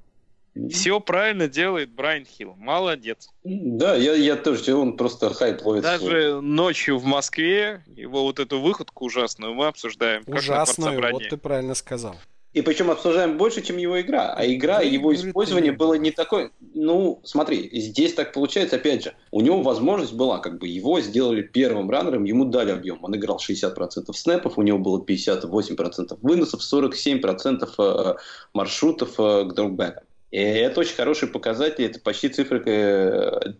Все правильно делает Брайан Хилл. Молодец. Да, я тоже. Он просто хайп ловит. Даже ночью в Москве его вот эту выходку ужасную мы обсуждаем. Ужасную, вот ты правильно сказал. И причем обсуждаем больше, чем его игра. А игра, его использование было не такое... Ну, смотри, здесь так получается, опять же, у него возможность была, как бы его сделали первым раннером, ему дали объем. Он играл 60% снэпов, у него было 58% выносов, 47% маршрутов к дропбэкам. И это очень хороший показатель, это почти цифры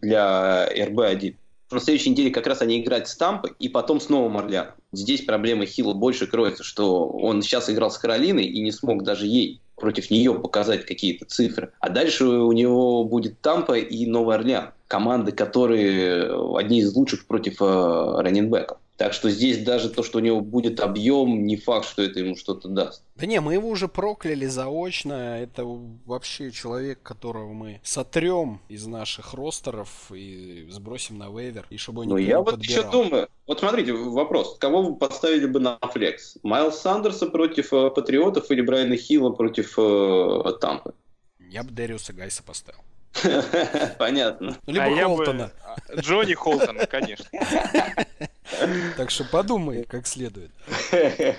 для РБ-1. На следующей неделе как раз они играют с Тампой и потом снова Марлиан. Здесь проблема Хилла больше кроется, что он сейчас играл с Каролиной и не смог даже ей против нее показать какие-то цифры. А дальше у него будет Тампа и Новый Орлеан. Команды, которые одни из лучших против раннинбеков. Так что здесь даже то, что у него будет объем, не факт, что это ему что-то даст. Да не, мы его уже прокляли заочно. Это вообще человек, которого мы сотрем из наших ростеров и сбросим на вейвер. И чтобы он никто не подбирал. Ну, я вот еще думаю. Вот смотрите, вопрос. Кого вы поставили бы на флекс? Майлса Сандерса против Патриотов или Брайана Хилла против Тампы? Я бы Дэриуса Гайса поставил. Понятно. Либо Холтона. Джонни Холтона, конечно. Так что подумай как следует.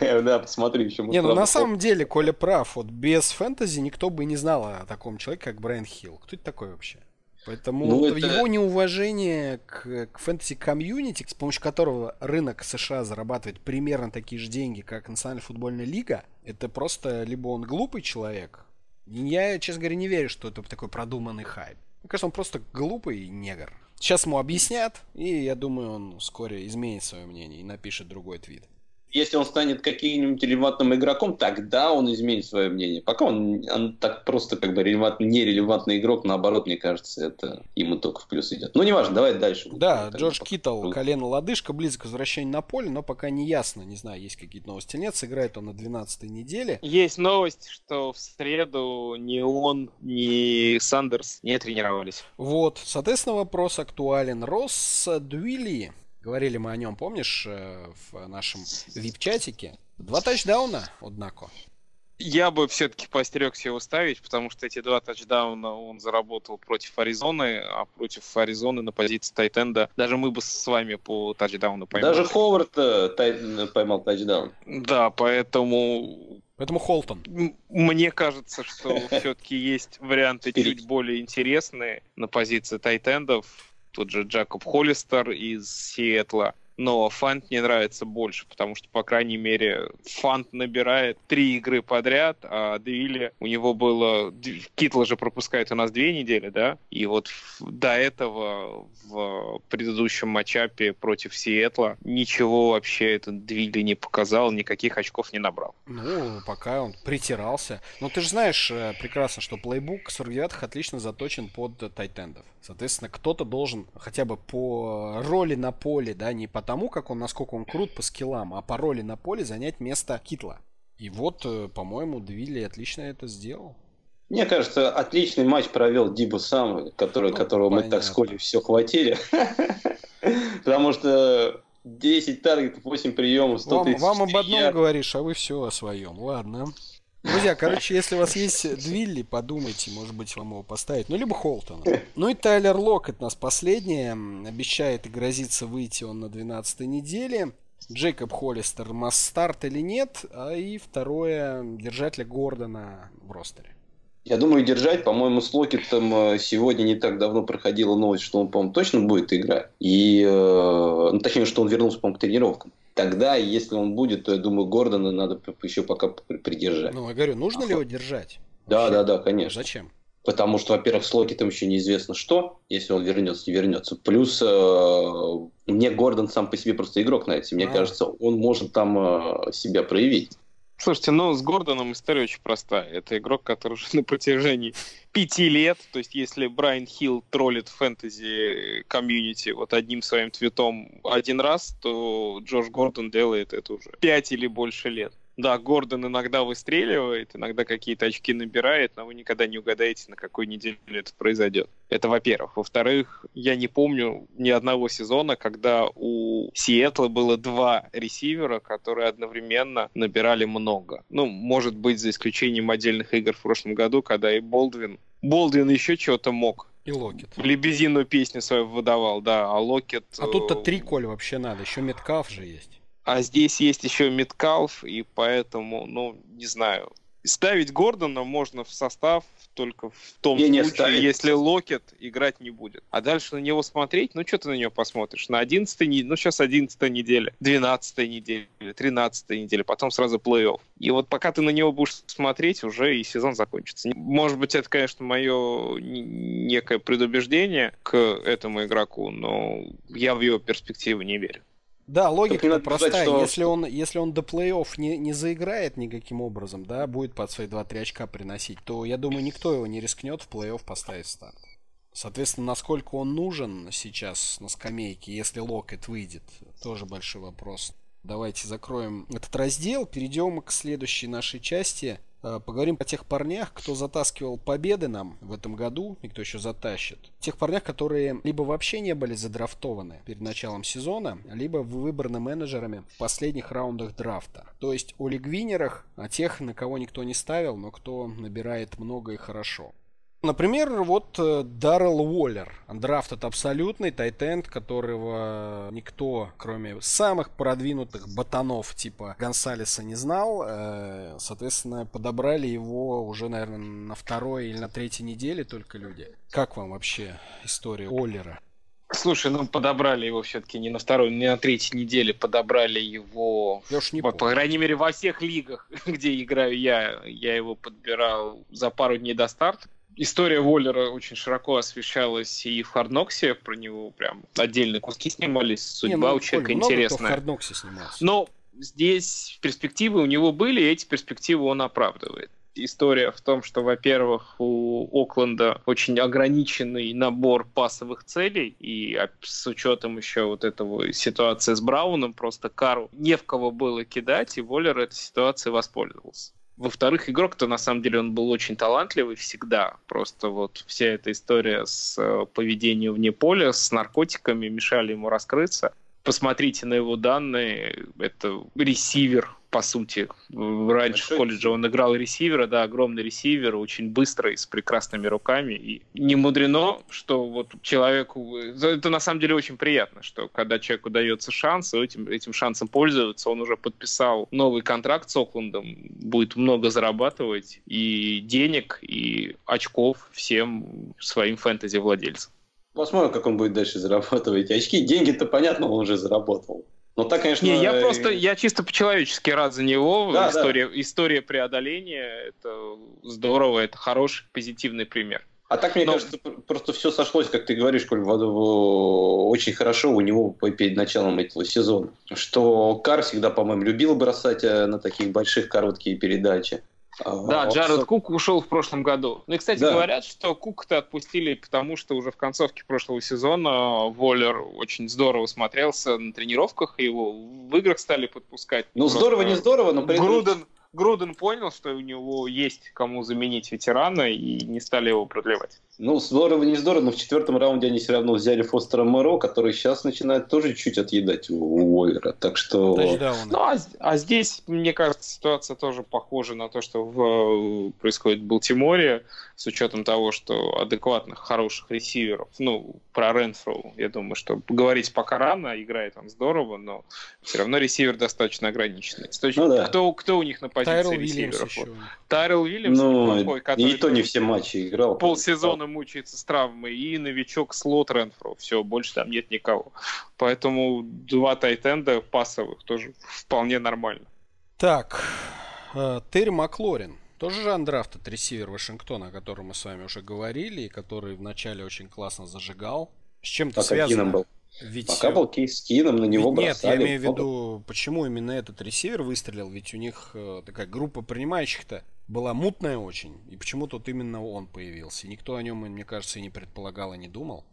Да, посмотри еще. Не, ну на самом деле Коля прав. Вот без фэнтези никто бы не знал о таком человеке, как Брайан Хилл. Кто это такой вообще? Поэтому его неуважение к фэнтези-комьюнити, с помощью которого рынок США зарабатывает примерно такие же деньги, как Национальная футбольная лига, это просто либо он глупый человек. Я, честно говоря, не верю, что это такой продуманный хайп. Мне кажется, он просто глупый негр. Сейчас ему объяснят, и я думаю, он вскоре изменит свое мнение и напишет другой твит. Если он станет каким-нибудь релевантным игроком, тогда он изменит свое мнение. Пока он так просто как бы нерелевантный игрок, наоборот, мне кажется, это ему только в плюс идет. Ну, неважно, давай дальше. Да, Джордж Киттл, колено-лодыжка, близко к возвращению на поле, но пока не ясно, не знаю, есть какие-то новости или нет. Сыграет он на 12-й неделе. Есть новость, что в среду ни он, ни Сандерс не тренировались. Вот, соответственно, вопрос актуален. Росс Дуили... Говорили мы о нем, помнишь, в нашем вип-чатике. 2 тачдауна, однако. Я бы все-таки постерегся его ставить, потому что эти 2 тачдауна он заработал против Аризоны, а против Аризоны на позиции тайтенда даже мы бы с вами по тачдауну поймали. Даже Ховард поймал тачдаун. Да, поэтому Холтон. Мне кажется, что все-таки есть варианты чуть более интересные на позиции тайтендов. Тот же Джакоб Холлистер из Сиэтла. Но Фант мне нравится больше, потому что, по крайней мере, Фант набирает 3 игры подряд, а Дуили у него было... Китл же пропускает у нас 2 недели, да? И вот до этого в предыдущем матчапе против Сиэтла ничего вообще этот Дуили не показал, никаких очков не набрал. Ну, пока он притирался. Но ты же знаешь прекрасно, что плейбук 49-х отлично заточен под тайтендов. Соответственно, кто-то должен хотя бы по роли на поле, да, не по тому, как он, насколько он крут по скиллам, а по роли на поле занять место Китла. И вот, по-моему, Дуили отлично это сделал. Мне кажется, отличный матч провел Дибо Самуэль, которого понятно. Мы так скоро все хватили. Потому что 10 таргетов, 8 приемов, 134. Вам об одном говоришь, а вы все о своем. Ладно. Друзья, короче, если у вас есть Дуили, подумайте, может быть, вам его поставить. Ну, либо Холтона. Ну и Тайлер Локет нас последний. Обещает и грозится выйти он на 12-й неделе. Джейкоб Холлистер, масс-старт или нет? А и второе, держателя Гордона в ростере. Я думаю, держать, по-моему, с Локетом сегодня не так давно проходила новость, что он, по-моему, точно будет играть. И, точнее, что он вернулся, по-моему, к тренировкам. Тогда, если он будет, то, я думаю, Гордона надо еще пока придержать. Ну, я говорю, нужно ли его держать? Да, вообще? Да, конечно. Зачем? Потому что, во-первых, с Локетом еще неизвестно что, если он вернется, не вернется. Плюс, мне Гордон сам по себе просто игрок нравится. Мне кажется, он может там себя проявить. Слушайте, ну с Гордоном история очень простая. Это игрок, который уже на протяжении 5 лет, то есть если Брайан Хилл троллит фэнтези-комьюнити вот одним своим твитом один раз, то Джош Гордон делает это уже 5 или больше лет. Да, Гордон иногда выстреливает, иногда какие-то очки набирает, но вы никогда не угадаете, на какой неделе это произойдет. Это во-первых. Во-вторых, я не помню ни одного сезона, когда у Сиэтла было 2 ресивера, которые одновременно набирали много. Ну, может быть, за исключением отдельных игр в прошлом году, когда и Болдвин еще чего-то мог. И Локет. Лебезинную песню свою выдавал, да, а Локет... А тут-то 3 Коль вообще надо, еще Меткалф же есть. А здесь есть еще Меткалф, и поэтому, ну, не знаю. Ставить Гордона можно в состав только в том случае, если Локет играть не будет. А дальше на него смотреть, ну что ты на него посмотришь? На 11-й неделе, ну сейчас 11-я неделя, 12-я неделя, 13-я неделя, потом сразу плей-офф. И вот пока ты на него будешь смотреть, уже и сезон закончится. Может быть, это, конечно, мое некое предубеждение к этому игроку, но я в его перспективы не верю. Да, логика простая. Сказать, что... если он до плей-офф не заиграет никаким образом, да, будет под свои 2-3 очка приносить, то, я думаю, никто его не рискнет в плей-офф поставить старт. Соответственно, насколько он нужен сейчас на скамейке, если Локет выйдет, тоже большой вопрос. Давайте закроем этот раздел, перейдем к следующей нашей части. Поговорим о тех парнях, кто затаскивал победы нам в этом году и кто еще затащит. Тех парнях, которые либо вообще не были задрафтованы перед началом сезона, либо выбраны менеджерами в последних раундах драфта. То есть о лигвинерах, о тех, на кого никто не ставил, но кто набирает много и хорошо. Например, вот Даррел Уоллер, андрафтед абсолютный, тайтенд, которого никто, кроме самых продвинутых ботанов типа Гонсалеса, не знал. Соответственно, подобрали его уже, наверное, на второй или на третьей неделе только люди. Как вам вообще история Уоллера? Слушай, ну подобрали его все-таки не на второй, не на третьей неделе, подобрали его, по крайней мере, во всех лигах, где играю я его подбирал за пару дней до старта. История Уоллера очень широко освещалась и в Хардноксе, про него прям отдельные куски снимались, судьба у человека интересная. Но здесь перспективы у него были, и эти перспективы он оправдывает. История в том, что, во-первых, у Окленда очень ограниченный набор пасовых целей, и с учетом еще вот этого ситуации с Брауном, просто Кару не в кого было кидать, и Уоллер этой ситуацией воспользовался. Во-вторых, игрок-то, на самом деле, он был очень талантливый всегда. Просто вот вся эта история с поведением вне поля, с наркотиками мешали ему раскрыться. Посмотрите на его данные. Это ресивер, по сути. Раньше в колледже он играл ресивера, да, огромный ресивер, очень быстрый, с прекрасными руками. И не мудрено, что вот человеку... Это, на самом деле, очень приятно, что когда человеку дается шанс, и этим шансом пользуется, он уже подписал новый контракт с Оклендом, будет много зарабатывать и денег, и очков всем своим фэнтези-владельцам. Посмотрим, как он будет дальше зарабатывать. Очки, деньги-то, понятно, он уже заработал. Но так, конечно... Не, я чисто по-человечески рад за него. Да, история преодоления, это здорово, это хороший, позитивный пример. А так, мне кажется, просто все сошлось, как ты говоришь, Коль, очень хорошо у него перед началом этого сезона. Что Карр всегда, по-моему, любил бросать на таких больших короткие передачи. Да, Джаред Кук ушел в прошлом году. Ну и, кстати, говорят, что Кука-то отпустили, потому что уже в концовке прошлого сезона Уоллер очень здорово смотрелся на тренировках, его в играх стали подпускать. Ну, просто здорово, не здорово, но при этом... Груден понял, что у него есть кому заменить ветерана, и не стали его продлевать. Ну, здорово, не здорово, но в 4-м раунде они все равно взяли Фостера Моро, который сейчас начинает тоже чуть отъедать у Уоллера. Так что... Ну, а здесь, мне кажется, ситуация тоже похожа на то, что происходит в Балтиморе, с учетом того, что адекватных, хороших ресиверов, ну, про Ренфроу, я думаю, что говорить пока рано, играет он здорово, но все равно ресивер достаточно ограниченный. Кто у них на Тайрел Вильямс еще. Тайрел Вильямс, неплохой, который... И то не все матчи играл. Полсезона мучается с травмой. И новичок Слот Ренфро. Все, больше там нет никого. Поэтому 2 тайтенда пасовых тоже вполне нормально. Так, Терри Маклорин. Тоже же андрафтед ресивер Вашингтона, о котором мы с вами уже говорили, и который вначале очень классно зажигал. С чем-то связано. Ведь... Пока был кейс с Кином, на него бросали. Нет, я имею в виду, почему именно этот ресивер выстрелил, ведь у них такая группа принимающих-то была мутная очень, и почему тут именно он появился. И никто о нем, мне кажется, и не предполагал, и не думал.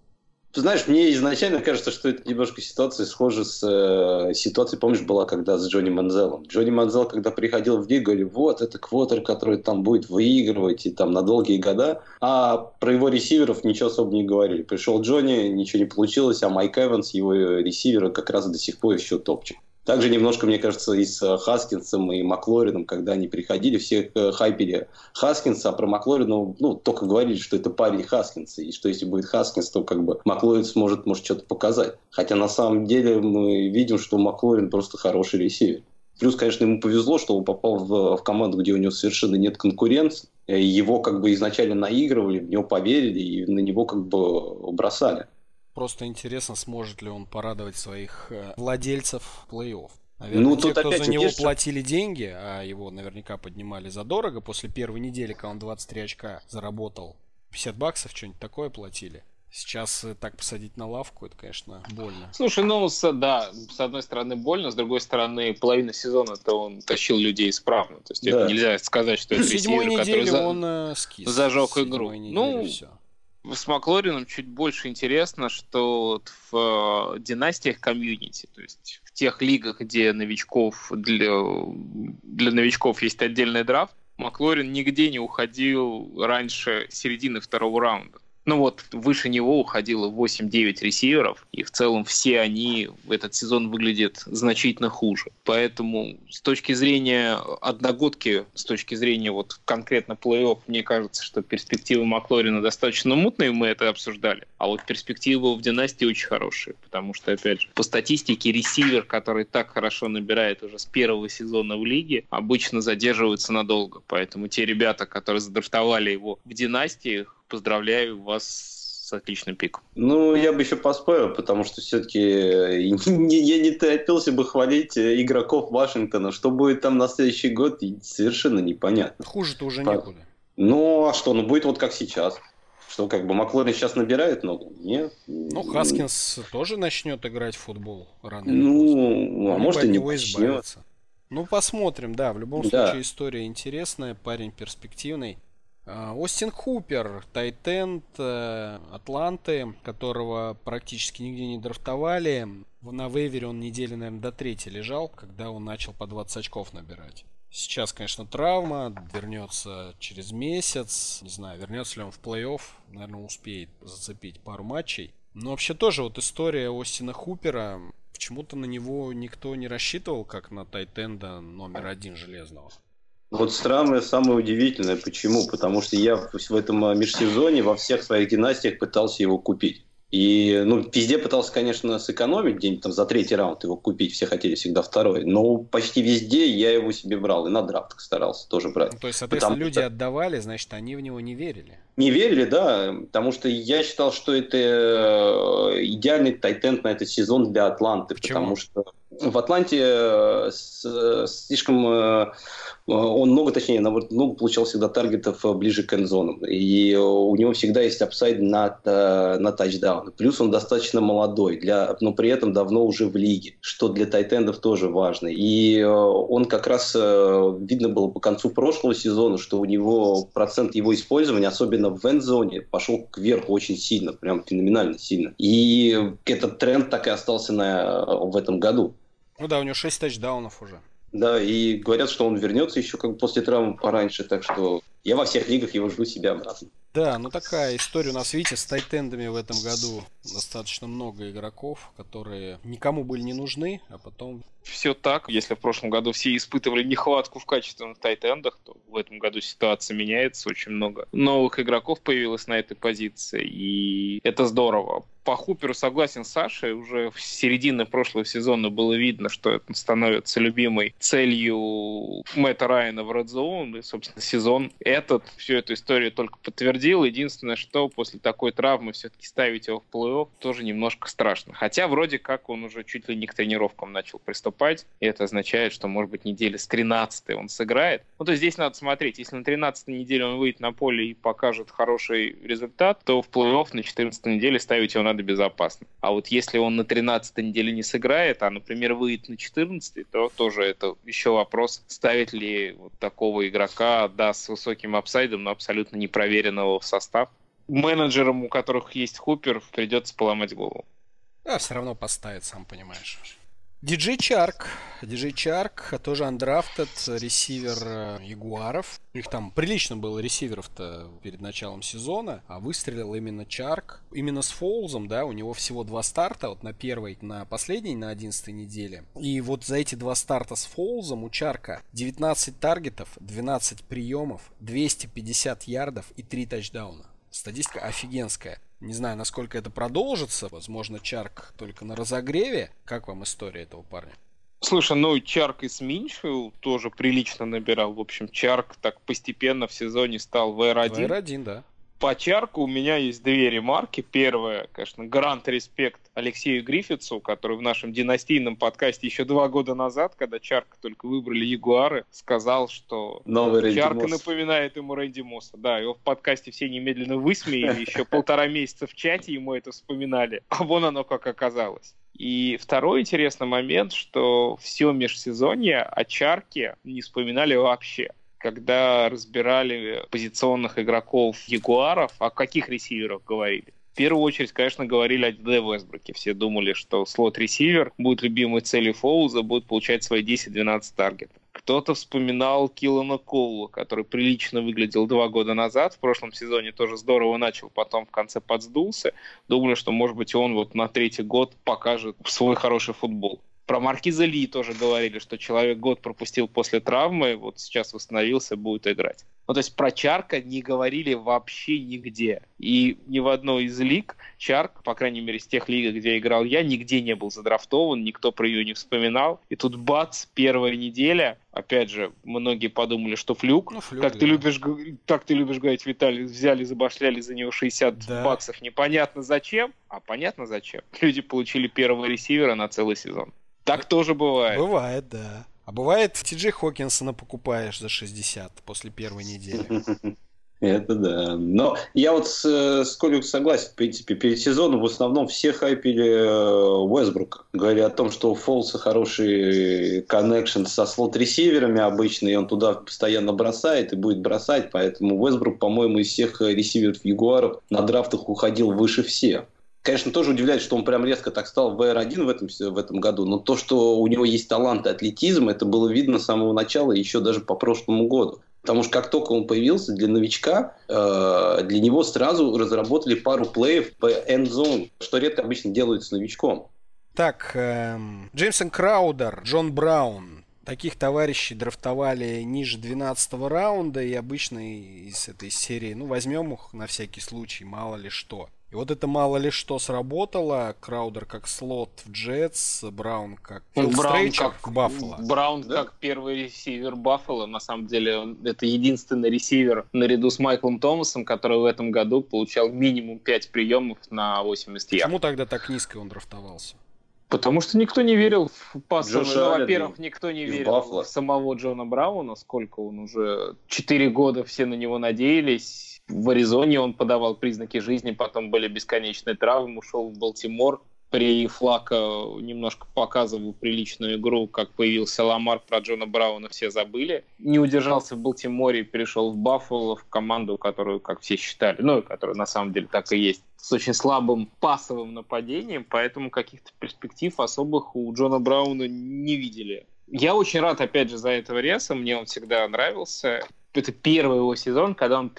Ты знаешь, мне изначально кажется, что это немножко ситуация схожа с ситуацией, помнишь, была когда с Джонни Манзеллом. Джонни Манзелл, когда приходил в лигу, говорили, вот это квотер, который там будет выигрывать и там на долгие года, а про его ресиверов ничего особо не говорили. Пришел Джонни, ничего не получилось, а Майк Эванс, его ресивера, как раз до сих пор еще топчик. Также немножко, мне кажется, и с Хаскинсом, и Маклорином, когда они приходили, все хайпили Хаскинса, а про Маклорина, ну, только говорили, что это парень Хаскинса, и что если будет Хаскинс, то как бы Маклорин сможет, может, что-то показать. Хотя на самом деле мы видим, что Маклорин просто хороший ресивер. Плюс, конечно, ему повезло, что он попал в команду, где у него совершенно нет конкуренции. Его как бы изначально наигрывали, в него поверили и на него как бы бросали. Просто интересно, сможет ли он порадовать своих владельцев плей-офф. Наверное, ну, те, тут кто опять за него платили деньги, а его наверняка поднимали задорого, после первой недели, когда он 23 очка заработал, $50, что-нибудь такое платили. Сейчас так посадить на лавку, это, конечно, больно. Слушай, ну, да, с одной стороны больно, с другой стороны, половина сезона-то он тащил людей исправно. То есть это нельзя сказать, что это седьмой неделе он скис. Зажег игру. Ну, с Маклорином чуть больше интересно, что в династиях комьюнити, то есть в тех лигах, где новичков для новичков есть отдельный драфт, Маклорин нигде не уходил раньше середины второго раунда. Ну вот, выше него уходило 8-9 ресиверов, и в целом все они в этот сезон выглядят значительно хуже. Поэтому с точки зрения одногодки, с точки зрения вот конкретно плей-офф, мне кажется, что перспективы Маклорина достаточно мутные, мы это обсуждали. А вот перспективы в династии очень хорошие, потому что, опять же, по статистике ресивер, который так хорошо набирает уже с первого сезона в лиге, обычно задерживается надолго. Поэтому те ребята, которые задрафтовали его в династиях, поздравляю вас с отличным пиком. Ну, я бы еще поспорил, потому что все-таки я не торопился бы хвалить игроков Вашингтона. Что будет там на следующий год, совершенно непонятно. Хуже-то уже некуда. Ну, а что? Ну, будет вот как сейчас. Что, как бы, Маклорин сейчас набирает ногу? Нет. Ну, Хаскинс тоже начнет играть в футбол рано. Ну, а может и не начнет. Ну, посмотрим, да. В любом случае, история интересная, парень перспективный. Остин Хупер, тайтенд Атланты, которого практически нигде не драфтовали. На вейвере он недели, наверное, до третьей лежал, когда он начал по 20 очков набирать. Сейчас, конечно, травма, вернется через месяц. Не знаю, вернется ли он в плей-офф, наверное, успеет зацепить пару матчей. Но вообще тоже вот история Остина Хупера. Почему-то на него никто не рассчитывал, как на тайтенда номер один железного. Вот самое удивительное. Почему? Потому что я в этом межсезоне во всех своих династиях пытался его купить. И, ну, везде пытался, конечно, сэкономить, где-нибудь там за третий раунд его купить. Все хотели всегда второй. Но почти везде я его себе брал. И на драфтах старался тоже брать. Ну, то есть, соответственно, люди отдавали, значит, они в него не верили. Не верили, да. Потому что я считал, что это идеальный тайтенд на этот сезон для Атланты. Почему? Потому что в Атланте слишком... Он много, точнее, много получал всегда таргетов ближе к эндзонам. И у него всегда есть апсайд на тачдаун. Плюс он достаточно молодой, но при этом давно уже в лиге, что для тайтендов тоже важно. И он как раз, видно было по концу прошлого сезона, что у него процент его использования, особенно в эндзоне, пошел кверху очень сильно, прям феноменально сильно. И этот тренд так и остался в этом году. Ну да, у него 6 тачдаунов уже. Да, и говорят, что он вернется еще как бы после травмы пораньше, так что я во всех лигах его жду себе обратно. Да, ну такая история у нас, видите, с тайтендами в этом году. Достаточно много игроков, которые никому были не нужны, а потом... Все так, если в прошлом году все испытывали нехватку в качественных тайтендах, то в этом году ситуация меняется, очень много новых игроков появилось на этой позиции, и это здорово. По Хуперу согласен с Сашей, уже в середине прошлого сезона было видно, что это становится любимой целью Мэтта Райана в Red Zone, и, собственно, сезон этот всю эту историю только подтвердил. Единственное, что после такой травмы все-таки ставить его в плей-офф тоже немножко страшно. Хотя вроде как он уже чуть ли не к тренировкам начал приступать, и это означает, что, может быть, недели с 13-й он сыграет. Ну, то есть здесь надо смотреть, если на 13-й неделе он выйдет на поле и покажет хороший результат, то в плей-офф на 14-й неделе ставить его на безопасно. А вот если он на 13-й неделе не сыграет, а, например, выйдет на 14-й, то тоже это еще вопрос, ставить ли вот такого игрока, да, с высоким апсайдом, но абсолютно непроверенного в состав. Менеджерам, у которых есть Хупер, придется поломать голову. А все равно поставит, сам понимаешь. Диджей Чарк, тоже андрафтед, ресивер Ягуаров. У них там прилично было ресиверов-то перед началом сезона, а выстрелил именно Чарк. Именно с Фоулзом, да, у него всего 2 старта, вот на первой, на последней, на 11-й неделе. И вот за эти 2 старта с Фоулзом у Чарка 19 таргетов, 12 приемов, 250 ярдов и 3 тачдауна. Статистика офигенская. Не знаю, насколько это продолжится. Возможно, Чарк только на разогреве. Как вам история этого парня? Слушай, ну Чарк и Сминшил тоже прилично набирал. В общем, Чарк так постепенно в сезоне стал VR1. VR1, да. По Чарку у меня есть две ремарки. Первая, конечно, грант респект Алексею Гриффитсу, который в нашем династийном подкасте еще 2 года назад, когда Чарка только выбрали Ягуары, сказал, что Чарка напоминает ему Рэнди Мосса. Да, его в подкасте все немедленно высмеяли, еще 1,5 месяца в чате ему это вспоминали. А вон оно как оказалось. И второй интересный момент, что все межсезонье о Чарке не вспоминали вообще. Когда разбирали позиционных игроков Ягуаров, о каких ресиверах говорили? В первую очередь, конечно, говорили о Д.Д. Вестбруке. Все думали, что слот-ресивер будет любимой целью Фоуза, будет получать свои 10-12 таргетов. Кто-то вспоминал Киллана Коула, который прилично выглядел 2 года назад. В прошлом сезоне тоже здорово начал, потом в конце подсдулся. Думали, что, может быть, он вот на 3-й год покажет свой хороший футбол. Про Маркиза Ли тоже говорили, что человек год пропустил после травмы, вот сейчас восстановился, будет играть. Ну, то есть про Чарка не говорили вообще нигде. И ни в одной из лиг Чарк, по крайней мере, из тех лиг, где играл я, нигде не был задрафтован, никто про ее не вспоминал. И тут бац, первая неделя. Опять же, многие подумали, что флюк. Ну, флюк, как, да. ты любишь говорить, Виталий, взяли, забашляли за него 60 баксов. Непонятно зачем. А понятно зачем. Люди получили первого ресивера на целый сезон. Так тоже бывает. Бывает, да. А бывает, Ти-Джей Хокинсона покупаешь за 60 после первой недели. Это да. Но я вот с Колей согласен. В принципе, перед сезоном в основном все хайпили Уэсбрук. Говорили о том, что у Фолса хороший коннекшн со слот-ресиверами обычно, и он туда постоянно бросает и будет бросать. Поэтому Уэсбрук, по-моему, из всех ресиверов Ягуаров на драфтах уходил выше всех. Конечно, тоже удивляет, что он прям резко так стал VR1 в этом году, но то, что у него есть талант и атлетизм, это было видно с самого начала, еще даже по прошлому году. Потому что как только он появился, для новичка, для него сразу разработали пару плеев по end-zone, что редко обычно делают с новичком. Так, Джеймсон Краудер, Джон Браун. Таких товарищей драфтовали ниже 12-го раунда, и обычно из этой серии, ну, возьмем их на всякий случай, мало ли что. И вот это мало ли что сработало. Краудер как слот в Джетс, Браун как филдстрейчер в Баффало. Браун как первый ресивер Баффало. На самом деле это единственный ресивер наряду с Майклом Томасом, который в этом году получал минимум 5 приемов на 80 ярдов. Почему тогда так низко он драфтовался? Потому что никто не верил в пассовый. Во-первых, никто не верил в самого Джона Брауна, сколько он уже 4 года все на него надеялись. В Аризоне он подавал признаки жизни, потом были бесконечные травмы, ушел в Балтимор. При Флако немножко показывал приличную игру, как появился Ламар, про Джона Брауна все забыли. Не удержался в Балтиморе, перешел в Баффало, в команду, которую, как все считали, ну и которая на самом деле так и есть, с очень слабым пассовым нападением, поэтому каких-то перспектив особых у Джона Брауна не видели. Я очень рад, опять же, за этого Реса, мне он всегда нравился. Это первый его сезон, когда он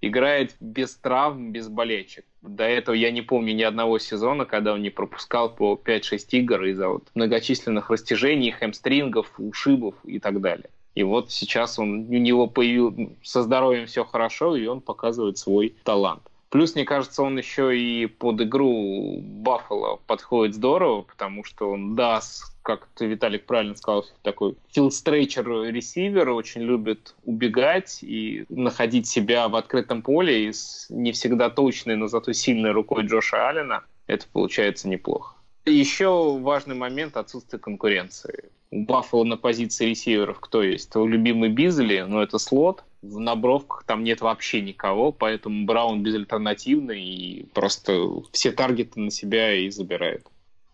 играет без травм, без болячек. До этого я не помню ни одного сезона, когда он не пропускал по 5-6 игр из-за вот многочисленных растяжений, хэмстрингов, ушибов и так далее. И вот сейчас у него появилось со здоровьем все хорошо, и он показывает свой талант. Плюс, мне кажется, он еще и под игру Баффало подходит здорово, потому что он даст, как ты, Виталик, правильно сказал, такой филдстрейчер-ресивер, очень любит убегать и находить себя в открытом поле, и с не всегда точной, но зато сильной рукой Джоша Аллена это получается неплохо. Еще важный момент — отсутствие конкуренции. У Баффало на позиции ресиверов кто есть? Твой любимый Бизли, но это слот. В набровках там нет вообще никого, поэтому Браун безальтернативный и просто все таргеты на себя и забирает.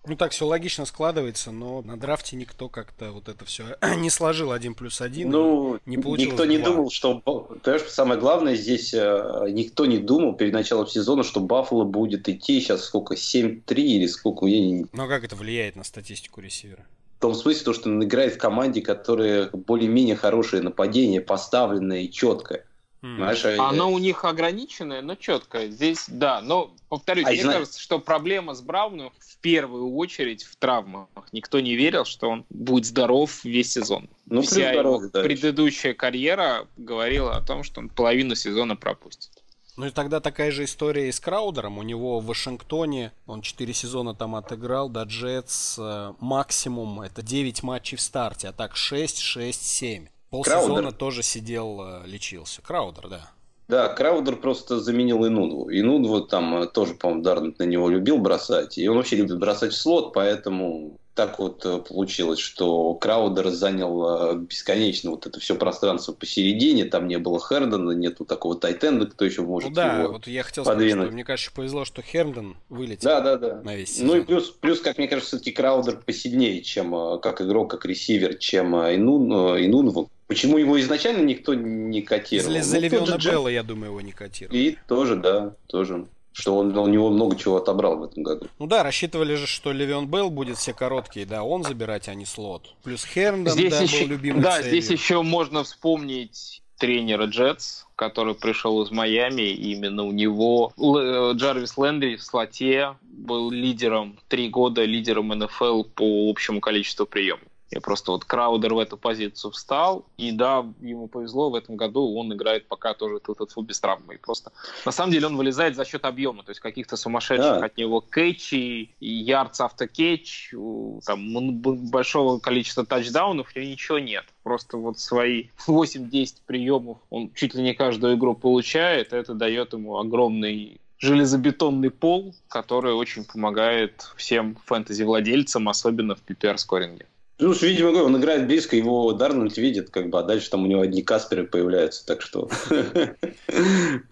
Ну так все логично складывается, но на драфте никто как-то вот это все не сложил 1+1. Ну, не получилось. Никто не думал, что... Понимаешь, самое главное здесь, никто не думал перед началом сезона, что Баффало будет идти сейчас сколько, 7-3 или сколько... Ну а как это влияет на статистику ресивера? В том смысле, то, что он играет в команде, которая более-менее хорошее нападение, поставленное и четкое. Знаешь, оно у них ограниченное, но четкое. Здесь, да, но, повторюсь, мне кажется, что проблема с Брауном в первую очередь в травмах. Никто не верил, что он будет здоров весь сезон. Ну, вся его предыдущая карьера говорила о том, что он половину сезона пропустит. Ну и тогда такая же история и с Краудером. У него в Вашингтоне, он 4 сезона там отыграл, до Джетс максимум это 9 матчей в старте, а так 6-7. Полсезона тоже сидел, лечился. Краудер, да. Да, Краудер просто заменил Инудву. Инудву там тоже, по-моему, Дарнет на него любил бросать. И он вообще любит бросать в слот, поэтому так вот получилось, что Краудер занял бесконечно вот это все пространство посередине. Там не было Хердона, нету такого тайтенда, кто еще может его вот я хотел подвинуть. Сказать, что мне, конечно, повезло, что Хердон вылетел на весь сезон. Ну и плюс, как мне кажется, все-таки Краудер посильнее, чем как игрок, как ресивер, чем Инунву. Почему его изначально никто не котировал? За Левиона Белла, я думаю, его не котировали. И тоже, да, тоже. Что он у него много чего отобрал в этом году. Ну да, рассчитывали же, что Левион Белл будет все короткие, да, он забирать, а не слот. Плюс Херндон, был любимый целью. Здесь еще можно вспомнить тренера Джетс, который пришел из Майами, именно у него Джарвис Лэндри в слоте был лидером, 3 года лидером НФЛ по общему количеству приемов. Я просто вот Краудер в эту позицию встал, и да, ему повезло, в этом году он играет пока тоже тут без травмы. И просто на самом деле он вылезает за счет объема, то есть каких-то сумасшедших от него кэтчей, ярдс автокэтч, там большого количества тачдаунов, у него ничего нет. Просто вот свои 8-10 приемов он чуть ли не каждую игру получает, это дает ему огромный железобетонный пол, который очень помогает всем фэнтези-владельцам, особенно в PPR-скоринге. Ну, видимо, он играет близко, его Дарнольд видит, как бы, а дальше там у него одни Касперы появляются, так что...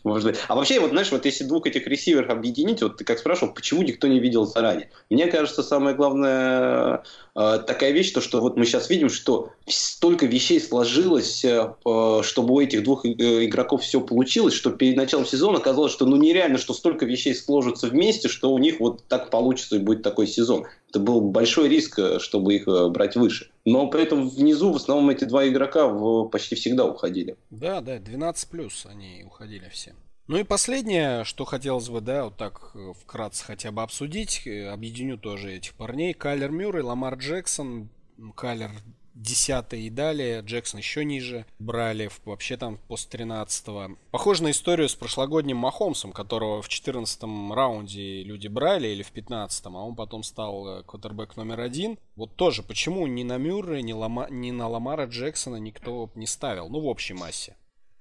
Может быть. А вообще, вот знаешь, вот если двух этих ресиверов объединить, вот ты как спрашивал, почему никто не видел заранее? Мне кажется, самая главная такая вещь, то, что вот мы сейчас видим, что столько вещей сложилось, чтобы у этих двух игроков все получилось, что перед началом сезона оказалось, что ну нереально, что столько вещей сложится вместе, что у них вот так получится и будет такой сезон. Это был большой риск, чтобы их брать выше. Но при этом внизу в основном эти два игрока почти всегда уходили. Да, 12+, они уходили все. Ну и последнее, что хотелось бы, вот так вкратце хотя бы обсудить. Объединю тоже этих парней. Кайлер Мюррей, Ламар Джексон. Кайлер 10 и далее, Джексон еще ниже брали, вообще там после 13-го. Похоже на историю с прошлогодним Махомсом, которого в 14-м раунде люди брали, или в 15-м, а он потом стал квотербэк номер 1. Вот тоже, почему ни на Мюррея, ни на Ламара Джексона никто не ставил, ну в общей массе.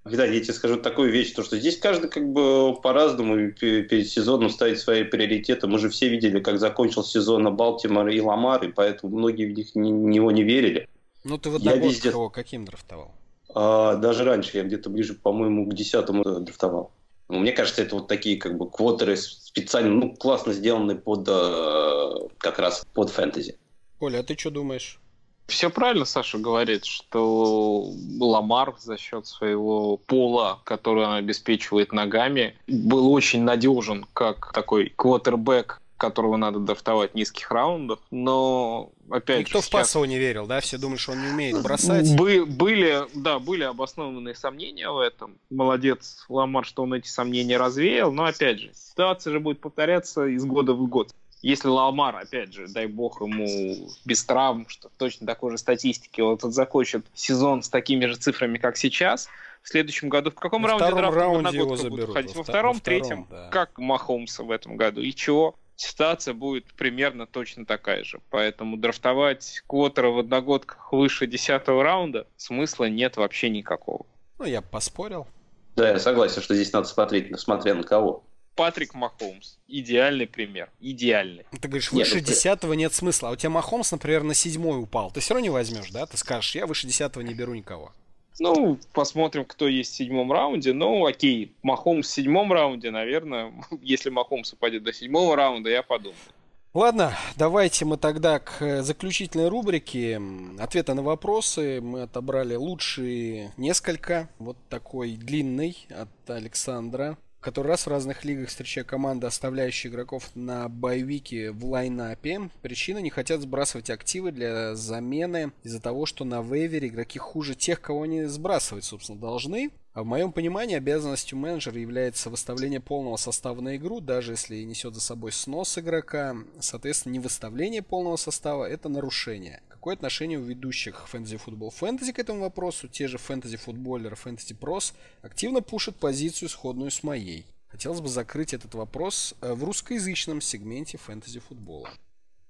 Виталий, я тебе скажу такую вещь, то, что здесь каждый как бы по-разному перед сезоном ставит свои приоритеты. Мы же все видели, как закончил сезон Балтимор и Ламар, и поэтому многие в них него не верили. Ну ты вот его каким драфтовал? Даже раньше, я где-то ближе, по-моему, к 10-му драфтовал. Мне кажется, это вот такие как бы квотеры специально, классно сделанные как раз под фэнтези. Коля, а ты что думаешь? Все правильно Саша говорит, что Ламар за счет своего пола, который он обеспечивает ногами, был очень надежен как такой квотербэк, которого надо драфтовать низких раундов, но опять никто в Пасово не верил, да? Все думали, что он не умеет бросать. Были обоснованные сомнения в этом. Молодец Ламар, что он эти сомнения развеял, но опять же, ситуация же будет повторяться из года в год. Если Ламар, опять же, дай бог ему без травм, что точно такой же статистики, он тут закончит сезон с такими же цифрами, как сейчас, в следующем году. В каком раунде драфта его заберут? Во втором, третьем, да. Как Махомса в этом году. И чего? Ситуация будет примерно точно такая же. Поэтому драфтовать квотера в одногодках выше 10-го раунда смысла нет вообще никакого. Я поспорил. Да, я согласен, что здесь надо смотреть, смотря на кого. Патрик Махомс. Идеальный пример. Идеальный. Ты говоришь, выше 10-го нет смысла. А у тебя Махомс, например, на 7-й упал. Ты все равно не возьмешь, да? Ты скажешь, я выше 10-го не беру никого. Посмотрим, кто есть в 7-м раунде. Окей, Махомс в 7-м раунде, наверное, если Махомс упадет до 7-го раунда, я подумаю. Ладно, давайте мы тогда к заключительной рубрике. Ответы на вопросы. Мы отобрали лучшие несколько. Вот такой длинный от Александра. Который раз в разных лигах встречаю команды, оставляющие игроков на бай-вике в лайнапе. Причина: не хотят сбрасывать активы для замены из-за того, что на вейвере игроки хуже тех, кого они сбрасывать, собственно, должны. А в моем понимании обязанностью менеджера является выставление полного состава на игру, даже если и несет за собой снос игрока. Соответственно, не выставление полного состава – это нарушение. Какое отношение у ведущих Fantasy Football Fantasy к этому вопросу? Те же Fantasy Footballer, Fantasy Pros активно пушат позицию, сходную с моей. Хотелось бы закрыть этот вопрос в русскоязычном сегменте фэнтези-футбола.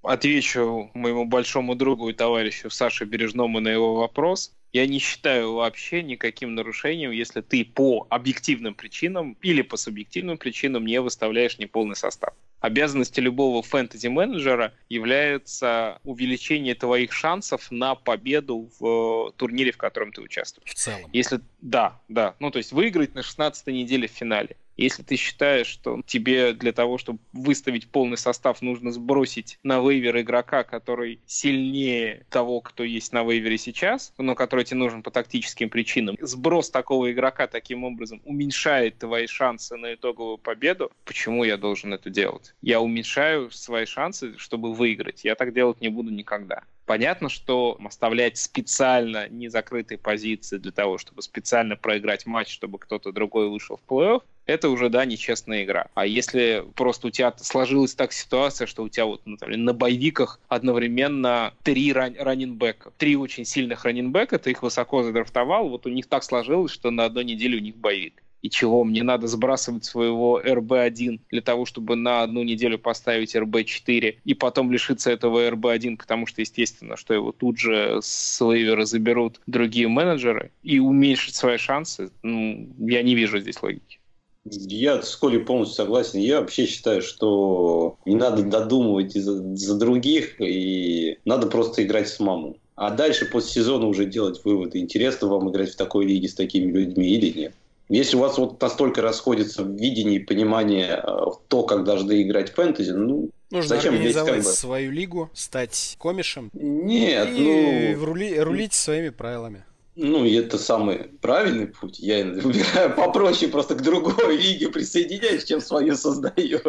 Отвечу моему большому другу и товарищу Саше Бережному на его вопрос. Я не считаю вообще никаким нарушением, если ты по объективным причинам или по субъективным причинам не выставляешь неполный состав. Обязанностью любого фэнтези-менеджера является увеличение твоих шансов на победу в турнире, в котором ты участвуешь. В целом. Если... Да. Ну, то есть выиграть на 16-й неделе в финале. Если ты считаешь, что тебе для того, чтобы выставить полный состав, нужно сбросить на вейвер игрока, который сильнее того, кто есть на вейвере сейчас, но который тебе нужен по тактическим причинам, сброс такого игрока таким образом уменьшает твои шансы на итоговую победу, почему я должен это делать? Я уменьшаю свои шансы, чтобы выиграть. Я так делать не буду никогда. Понятно, что оставлять специально незакрытые позиции для того, чтобы специально проиграть матч, чтобы кто-то другой вышел в плей-офф, это уже, да, нечестная игра. А если просто у тебя сложилась так ситуация, что у тебя вот, например, на бойвиках одновременно 3 раннинбека, 3 очень сильных раннинбека, ты их высоко задрафтовал, вот у них так сложилось, что на одной неделе у них бойвик. И чего, мне надо сбрасывать своего РБ-1 для того, чтобы на одну неделю поставить РБ-4 и потом лишиться этого РБ-1, потому что, естественно, что его тут же с вейвера заберут другие менеджеры и уменьшить свои шансы? Ну, я не вижу здесь логики. Я с Колей полностью согласен. Я вообще считаю, что не надо додумывать за других, и надо просто играть самому. А дальше после сезона уже делать выводы, интересно вам играть в такой лиге с такими людьми или нет. Если у вас вот настолько расходится видение и понимание в то, как должны играть фэнтези, ну, нужно зачем организовать здесь, как бы... свою лигу, стать комишем. Нет, и рулить своими правилами. Ну, это самый правильный путь. Я выбираю попроще, просто к другой лиге присоединяюсь, чем свою создаю.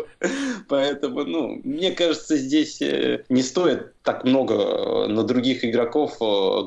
Поэтому, ну, мне кажется, здесь не стоит так много на других игроков